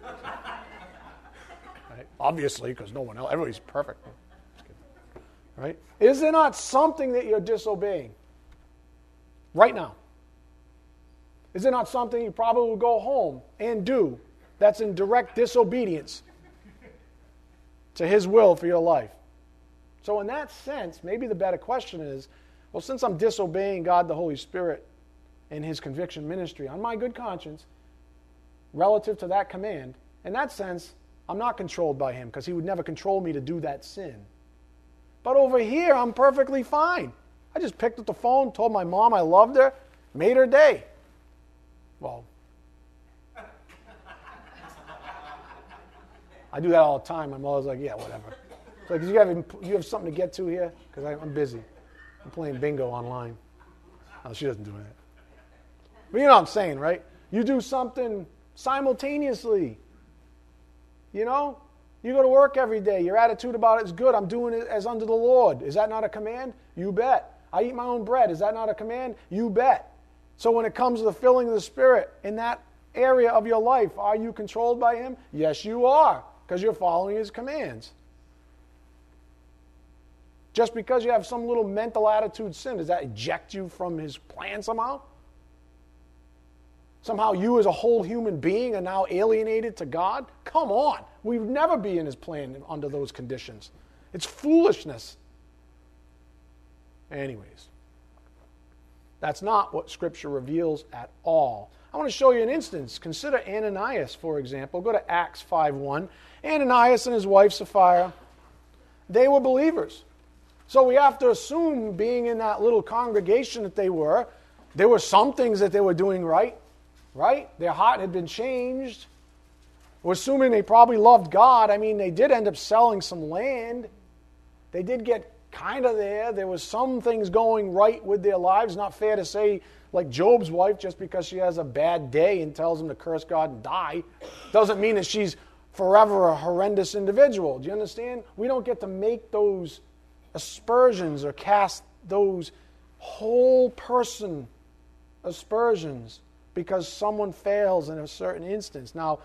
Right? Obviously, because no one else. Everybody's perfect. Right? Is there not something that you're disobeying right now? Is there not something you probably will go home and do that's in direct disobedience to His will for your life? So in that sense, maybe the better question is, well, since I'm disobeying God the Holy Spirit and His conviction ministry on my good conscience relative to that command, in that sense, I'm not controlled by Him because He would never control me to do that sin. But over here, I'm perfectly fine. I just picked up the phone, told my mom I loved her, made her day. Well, I do that all the time. I'm always like, yeah, whatever. It's like, you have something to get to here? Because I'm busy. I'm playing bingo online. No, she doesn't do that. But you know what I'm saying, right? You do something simultaneously. You know? You go to work every day. Your attitude about it is good. I'm doing it as under the Lord. Is that not a command? You bet. I eat my own bread. Is that not a command? You bet. So when it comes to the filling of the Spirit in that area of your life, are you controlled by Him? Yes, you are, because you're following His commands. Just because you have some little mental attitude sin, does that eject you from His plan somehow? Somehow you as a whole human being are now alienated to God? Come on. We'd never be in His plan under those conditions. It's foolishness. Anyways, that's not what Scripture reveals at all. I want to show you an instance. Consider Ananias, for example. Go to Acts 5:1. Ananias and his wife Sapphira, they were believers. So we have to assume, being in that little congregation that they were, there were some things that they were doing right, right? Their heart had been changed. We're assuming they probably loved God. I mean, they did end up selling some land. They did get kind of there. There was some things going right with their lives. Not fair to say, like Job's wife, just because she has a bad day and tells him to curse God and die, doesn't mean that she's forever a horrendous individual. Do you understand? We don't get to make those aspersions or cast those whole person aspersions because someone fails in a certain instance. Now,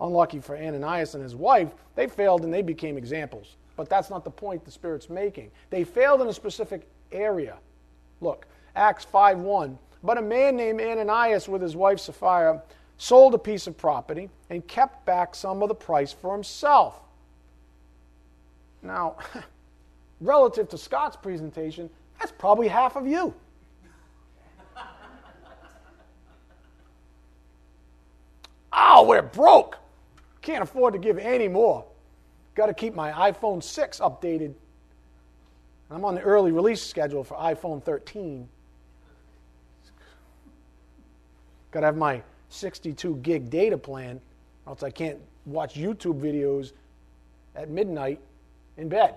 unlucky for Ananias and his wife, they failed and they became examples. But that's not the point the Spirit's making. They failed in a specific area. Look, Acts 5:1. But a man named Ananias with his wife Sapphira sold a piece of property and kept back some of the price for himself. Now, relative to Scott's presentation, that's probably half of you. Oh, we're broke. Can't afford to give any more. Got to keep my iPhone 6 updated. I'm on the early release schedule for iPhone 13. Got to have my 62 gig data plan, or else I can't watch YouTube videos at midnight in bed.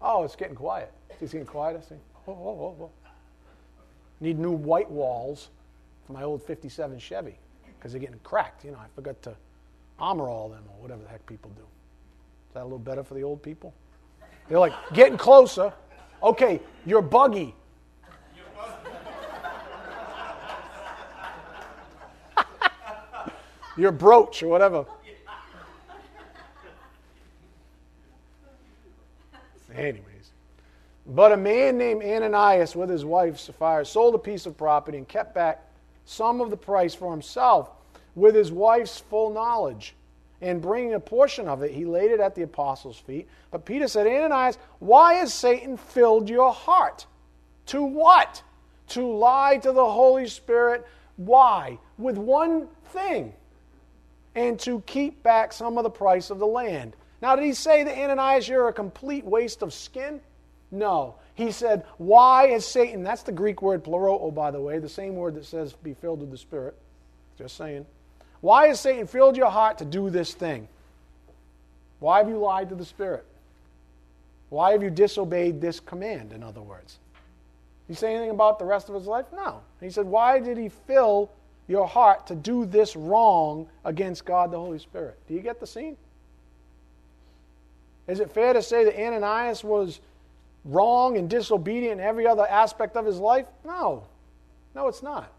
Oh, it's getting quiet. It's getting quiet. I see. Oh. Need new white walls for my old 57 Chevy because they're getting cracked. You know, I forgot to armor all them or whatever the heck people do. Is that a little better for the old people? They're like, getting closer. Okay, you're buggy. Your brooch or whatever. Anyways. But a man named Ananias with his wife Sapphira sold a piece of property and kept back some of the price for himself with his wife's full knowledge. And bringing a portion of it, he laid it at the apostles' feet. But Peter said, Ananias, why has Satan filled your heart? To what? To lie to the Holy Spirit. Why? With one thing. And to keep back some of the price of the land. Now, did he say to Ananias, you're a complete waste of skin? No. He said, why is Satan, that's the Greek word pleroo, by the way, the same word that says be filled with the Spirit. Just saying. Why has Satan filled your heart to do this thing? Why have you lied to the Spirit? Why have you disobeyed this command, in other words? Did he say anything about the rest of his life? No. He said, why did he fill your heart to do this wrong against God the Holy Spirit? Do you get the scene? Is it fair to say that Ananias was wrong and disobedient in every other aspect of his life? No, it's not.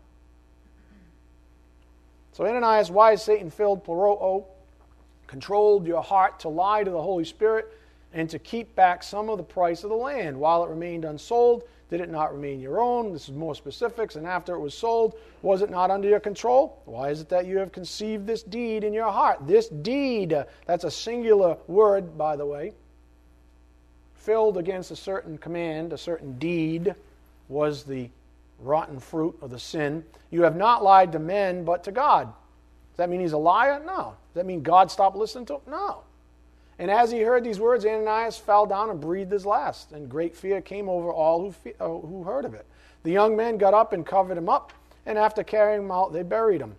So Ananias, why is Satan filled, pleroo, controlled your heart to lie to the Holy Spirit and to keep back some of the price of the land? While it remained unsold, did it not remain your own? This is more specifics. And after it was sold, was it not under your control? Why is it that you have conceived this deed in your heart? This deed, that's a singular word, by the way, filled against a certain command, a certain deed, was the rotten fruit of the sin. You have not lied to men, but to God. Does that mean he's a liar? No. Does that mean God stopped listening to him? No. And as he heard these words, Ananias fell down and breathed his last, and great fear came over all who heard of it. The young men got up and covered him up, and after carrying him out, they buried him.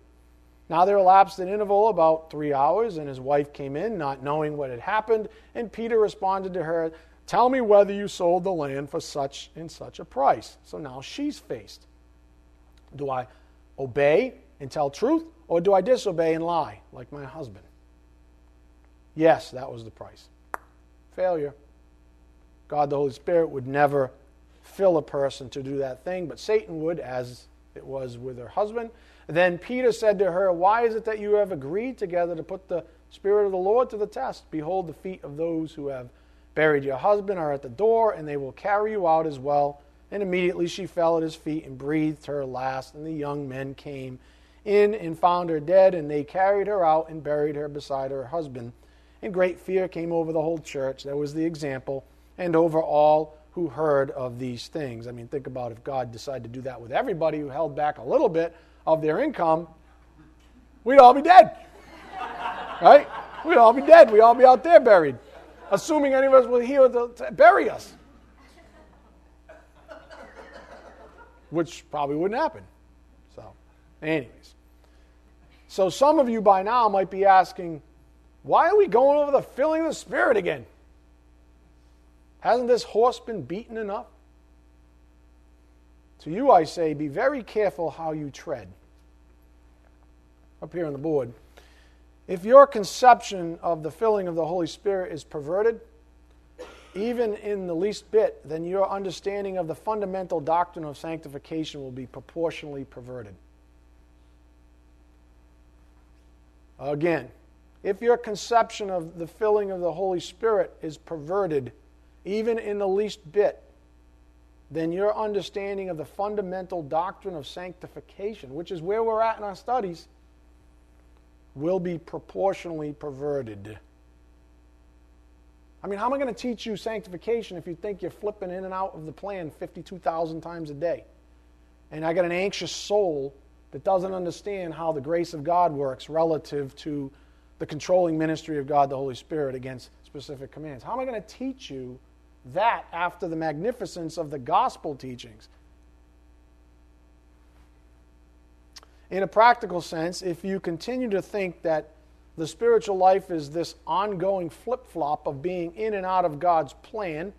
Now there elapsed an interval about 3 hours, and his wife came in, not knowing what had happened, and Peter responded to her, "Tell me whether you sold the land for such and such a price." So now she's faced. Do I obey and tell truth, or do I disobey and lie, like my husband? Yes, that was the price. Failure. God the Holy Spirit would never fill a person to do that thing, but Satan would, as it was with her husband. Then Peter said to her, "Why is it that you have agreed together to put the Spirit of the Lord to the test? Behold, the feet of those who have buried your husband are at the door, and they will carry you out as well." And immediately she fell at his feet and breathed her last. And the young men came in and found her dead, and they carried her out and buried her beside her husband. And great fear came over the whole church. That was the example, and over all who heard of these things. I mean, think about if God decided to do that with everybody who held back a little bit of their income, we'd all be dead. Right? We'd all be dead. We'd all be out there buried, assuming any of us were here to bury us, which probably wouldn't happen. So, anyways. So some of you by now might be asking, why are we going over the filling of the Spirit again? Hasn't this horse been beaten enough? To you I say, be very careful how you tread. Up here on the board. If your conception of the filling of the Holy Spirit is perverted, even in the least bit, then your understanding of the fundamental doctrine of sanctification will be proportionally perverted. Again, if your conception of the filling of the Holy Spirit is perverted, even in the least bit, then your understanding of the fundamental doctrine of sanctification, which is where we're at in our studies, will be proportionally perverted. I mean, how am I going to teach you sanctification if you think you're flipping in and out of the plan 52,000 times a day? And I got an anxious soul that doesn't understand how the grace of God works relative to the controlling ministry of God the Holy Spirit against specific commands. How am I going to teach you that after the magnificence of the gospel teachings? In a practical sense, if you continue to think that the spiritual life is this ongoing flip-flop of being in and out of God's plan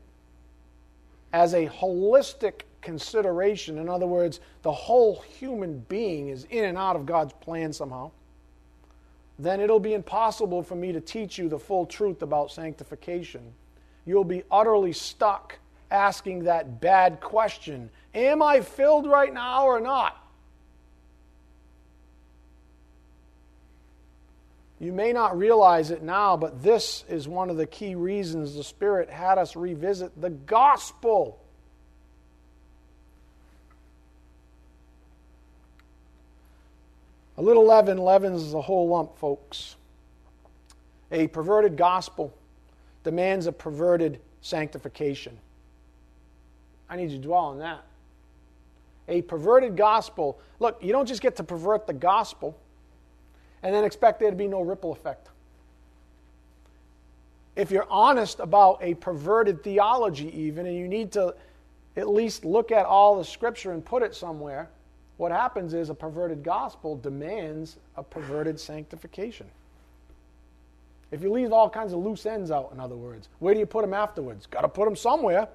as a holistic consideration, in other words, the whole human being is in and out of God's plan somehow, then it'll be impossible for me to teach you the full truth about sanctification. You'll be utterly stuck asking that bad question, am I filled right now or not? You may not realize it now, but this is one of the key reasons the Spirit had us revisit the gospel. A little leaven leavens the whole lump, folks. A perverted gospel demands a perverted sanctification. I need you to dwell on that. A perverted gospel. Look, you don't just get to pervert the gospel and then expect there to be no ripple effect. If you're honest about a perverted theology even, and you need to at least look at all the Scripture and put it somewhere, what happens is a perverted gospel demands a perverted sanctification. If you leave all kinds of loose ends out, in other words, where do you put them afterwards? Got to put them somewhere.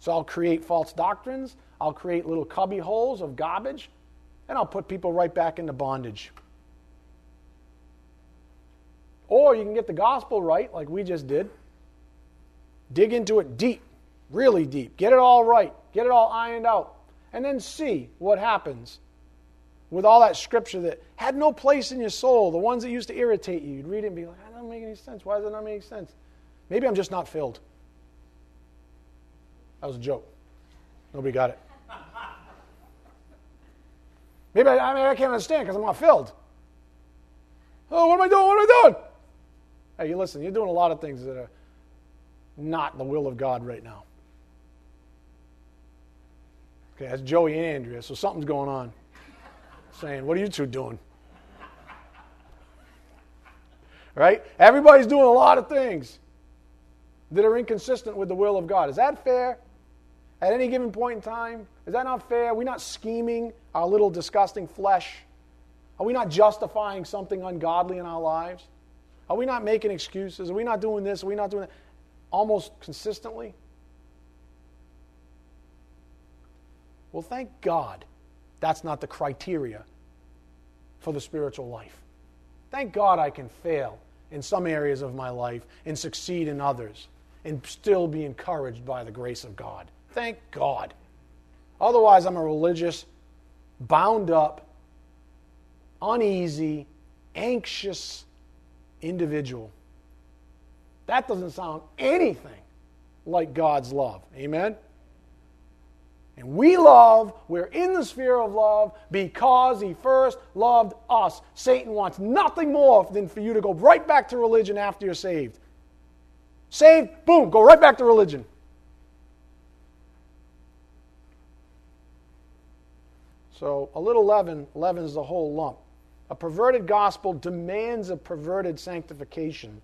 So I'll create false doctrines, I'll create little cubby holes of garbage, and I'll put people right back into bondage. Or you can get the gospel right, like we just did. Dig into it deep, really deep. Get it all right. Get it all ironed out. And then see what happens with all that Scripture that had no place in your soul, the ones that used to irritate you. You'd read it and be like, that doesn't make any sense. Why does it not make any sense? Maybe I'm just not filled. That was a joke. Nobody got it. Maybe I can't understand because I'm not filled. Oh, what am I doing? What am I doing? Hey, you listen, you're doing a lot of things that are not the will of God right now. Okay, that's Joey and Andrea, so something's going on. Saying, what are you two doing? Right? Everybody's doing a lot of things that are inconsistent with the will of God. Is that fair? At any given point in time? Is that not fair? We're not scheming our little disgusting flesh Are we not justifying something ungodly in our lives? Are we not making excuses? Are we not doing this? Are we not doing that? Almost consistently? Well, thank God that's not the criteria for the spiritual life. Thank God I can fail in some areas of my life and succeed in others and still be encouraged by the grace of God. Thank God. Otherwise, I'm a religious, bound up, uneasy, anxious individual. That doesn't sound anything like God's love. Amen? And we love, we're in the sphere of love because He first loved us. Satan wants nothing more than for you to go right back to religion after you're saved. Saved, boom, go right back to religion. So a little leaven leavens the whole lump. A perverted gospel demands a perverted sanctification.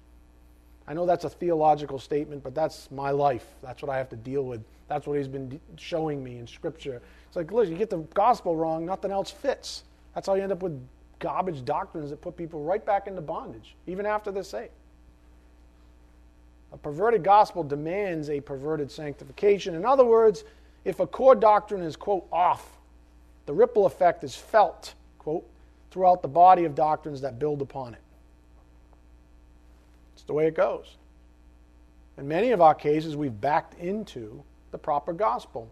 I know that's a theological statement, but that's my life. That's what I have to deal with. That's what He's been showing me in Scripture. It's like, look, you get the gospel wrong, nothing else fits. That's how you end up with garbage doctrines that put people right back into bondage, even after they're saved. A perverted gospel demands a perverted sanctification. In other words, if a core doctrine is, quote, off, the ripple effect is felt, quote, throughout the body of doctrines that build upon it. It's the way it goes. In many of our cases, we've backed into the proper gospel.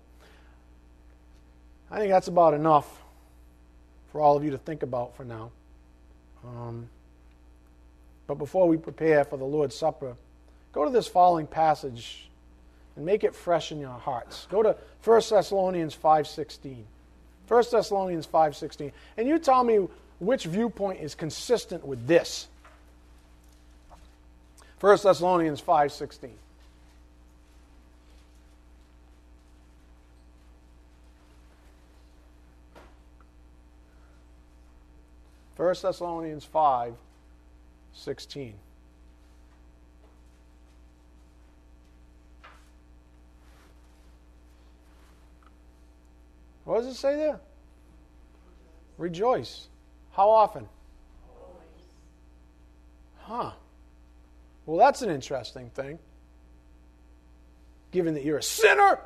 I think that's about enough for all of you to think about for now. But before we prepare for the Lord's Supper, go to this following passage and make it fresh in your hearts. Go to 1 Thessalonians 5:16. 1 Thessalonians 5:16. And you tell me which viewpoint is consistent with this. 1 Thessalonians 5:16. First Thessalonians 5:16. What does it say there? Rejoice. How often? Always. Huh. Well, that's an interesting thing. Given that you're a sinner,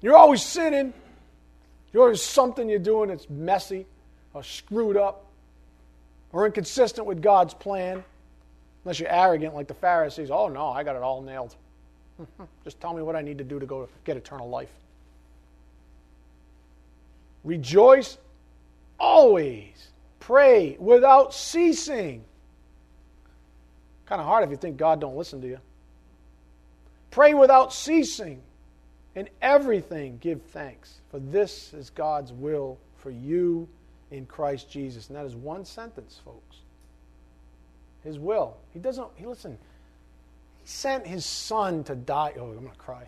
you're always sinning. There's something you're doing that's messy or screwed up or inconsistent with God's plan. Unless you're arrogant like the Pharisees. Oh, no, I got it all nailed. Just tell me what I need to do to go get eternal life. Rejoice always. Pray without ceasing. Kind of hard if you think God don't listen to you. Pray without ceasing. In everything, give thanks, for this is God's will for you in Christ Jesus. And that is one sentence, folks. His will. He sent His Son to die. Oh, I'm going to cry.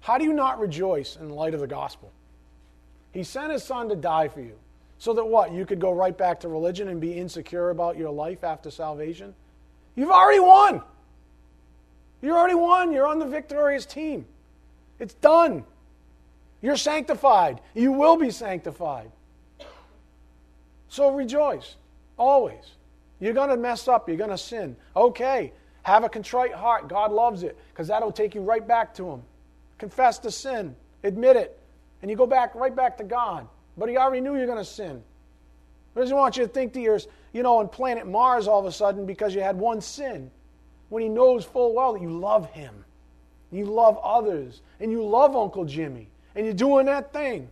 How do you not rejoice in light of the gospel? He sent His Son to die for you. So that what? You could go right back to religion and be insecure about your life after salvation? You've already won. You already won. You're on the victorious team. It's done. You're sanctified. You will be sanctified. So rejoice, always. You're going to mess up. You're going to sin. Okay, have a contrite heart. God loves it because that'll take you right back to Him. Confess the sin. Admit it. And you go back right back to God. But He already knew you're going to sin. He doesn't want you to think that you're, on planet Mars all of a sudden because you had one sin, when He knows full well that you love Him, you love others, and you love Uncle Jimmy, and you're doing that thing.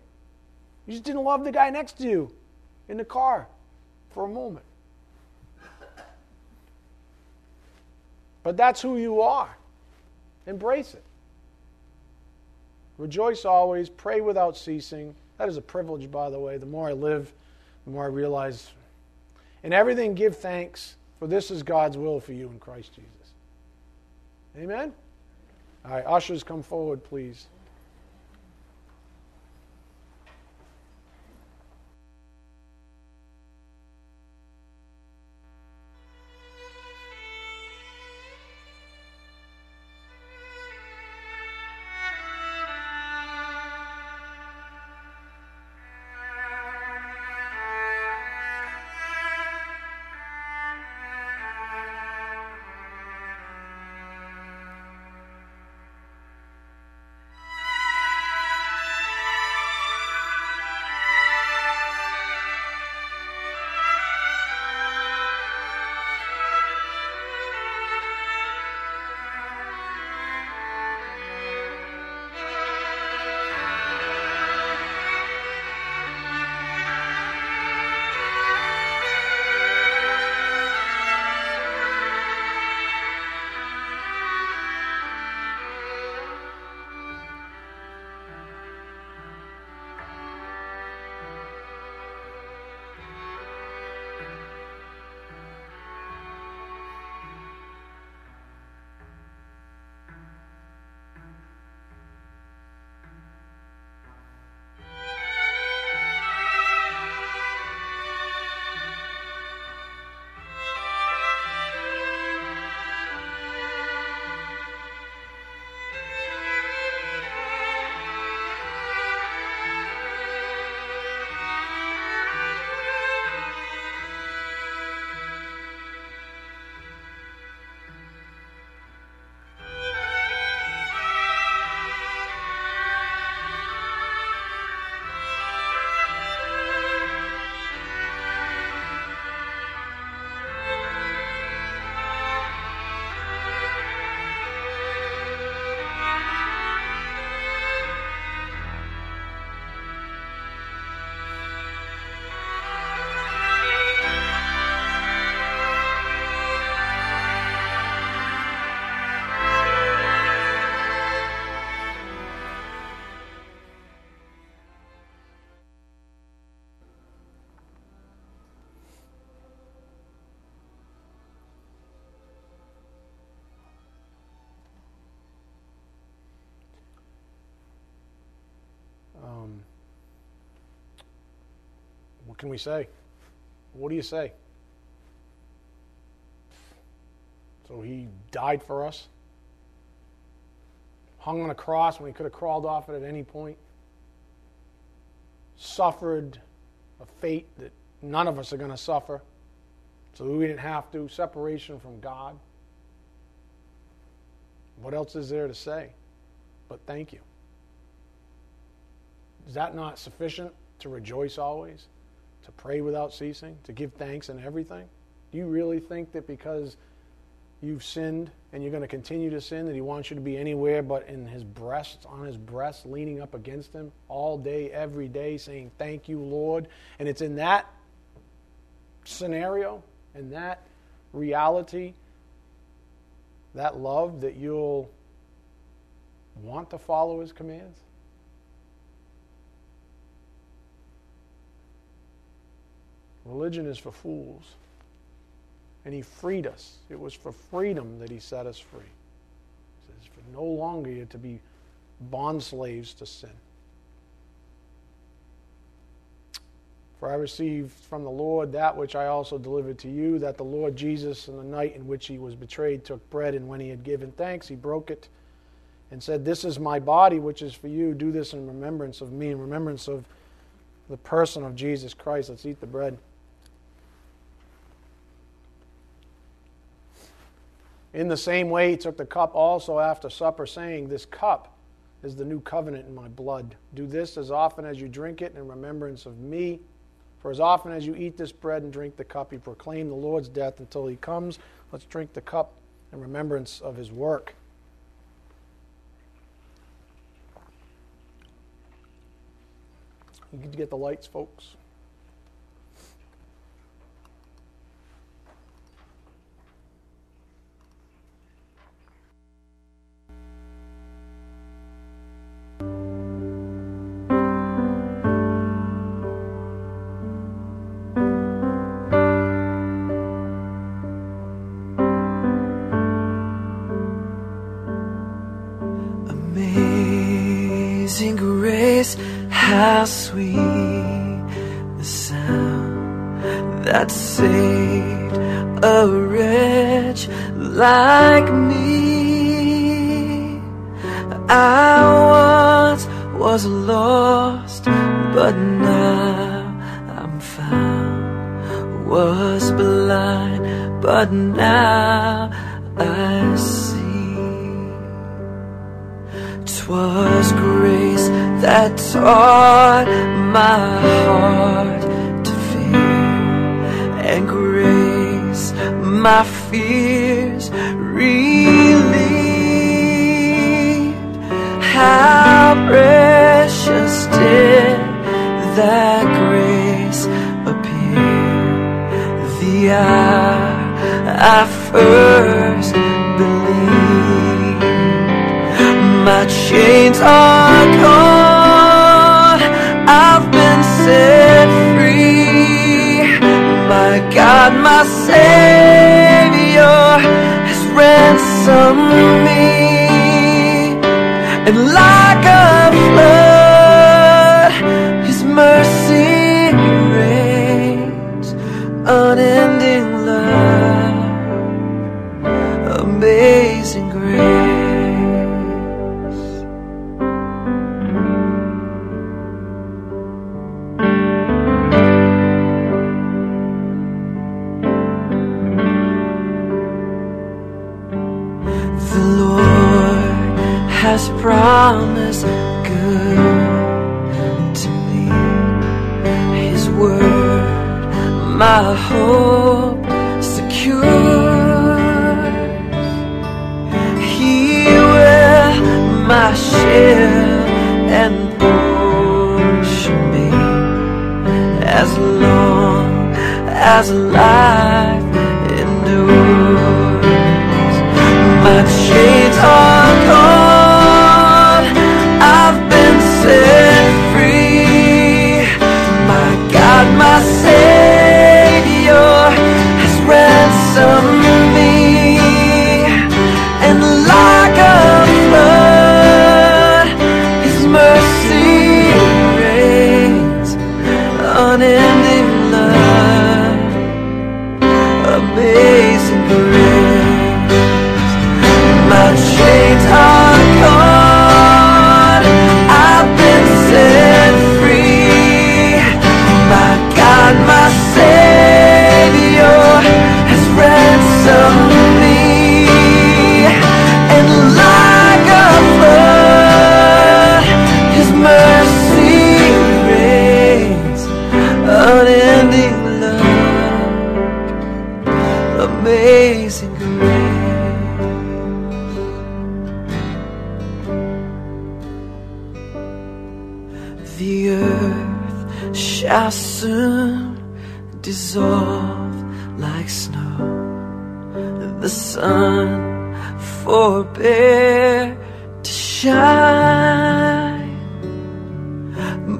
You just didn't love the guy next to you in the car for a moment. But that's who you are. Embrace it. Rejoice always. Pray without ceasing. That is a privilege, by the way. The more I live, the more I realize, in everything give thanks, for this is God's will for you in Christ Jesus. Amen? All right, ushers, come forward, please. What can we say? What do you say? So he died for us. Hung on a cross when he could have crawled off it at any point. Suffered a fate that none of us are going to suffer. So we didn't have to. Separation from God. What else is there to say? But thank you. Is that not sufficient to rejoice always? To pray without ceasing? To give thanks in everything? Do you really think that because you've sinned and you're going to continue to sin that he wants you to be anywhere but in his breast, on his breast, leaning up against him all day, every day, saying, thank you, Lord? And it's in that scenario, in that reality, that love, that you'll want to follow his commands? Religion is for fools. And he freed us. It was for freedom that he set us free. He says, for no longer you're to be bondslaves to sin. For I received from the Lord that which I also delivered to you, that the Lord Jesus, on the night in which he was betrayed, took bread, and when he had given thanks, he broke it and said, this is my body, which is for you. Do this in remembrance of me, in remembrance of the person of Jesus Christ. Let's eat the bread. In the same way, he took the cup also after supper, saying, this cup is the new covenant in my blood. Do this as often as you drink it in remembrance of me. For as often as you eat this bread and drink the cup, you proclaim the Lord's death until he comes. Let's drink the cup in remembrance of his work. You get the lights, folks. Amazing grace, how sweet the sound that saved a wretch like me. I once was lost, but now I'm found. Was blind, but now I see. 'Twas grace that taught my heart to fear, and grace my fears relieved. How precious did that grace appear the hour I first believed. My chains are gone, I've been set free. My God, my Savior has ransomed me. And like a flood, his mercy reigns. Unending love, amazing grace. Promise good to me, his word my hope secure. He will my shield and portion me as long as life endures. My chains are gone, set free. My God, my Savior has ransomed me. And like a flood, his mercy reigns unending. I soon dissolve like snow. The sun forbear to shine,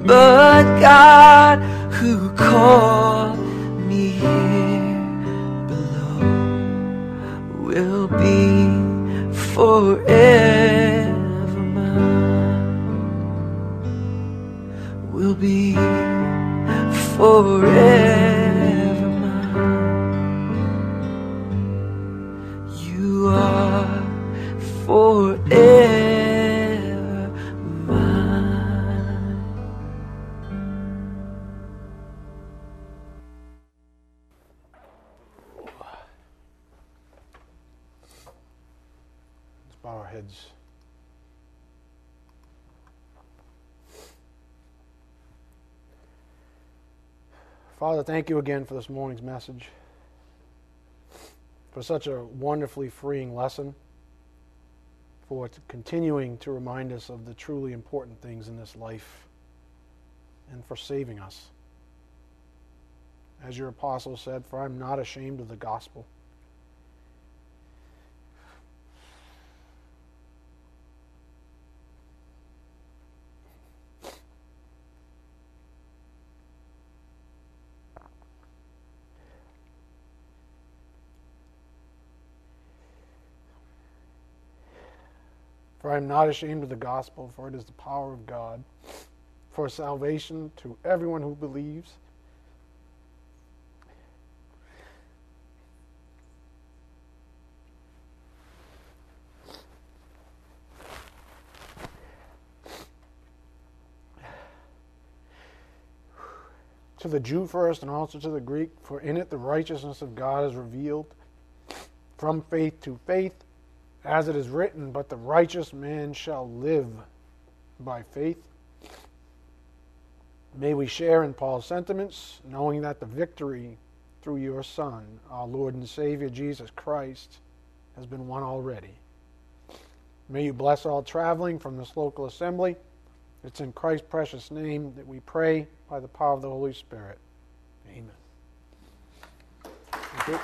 but God, who called me here below, will be forever mine. Will be forever mine. You are forever mine. Let's bow our heads. Father, thank you again for this morning's message, for such a wonderfully freeing lesson, for continuing to remind us of the truly important things in this life, and for saving us. As your apostle said, for I am not ashamed of the gospel. For I am not ashamed of the gospel, for it is the power of God for salvation to everyone who believes, to the Jew first and also to the Greek, for in it the righteousness of God is revealed from faith to faith, as it is written, but the righteous man shall live by faith. May we share in Paul's sentiments, knowing that the victory through your Son, our Lord and Savior Jesus Christ, has been won already. May you bless all traveling from this local assembly. It's in Christ's precious name that we pray by the power of the Holy Spirit. Amen. Thank you.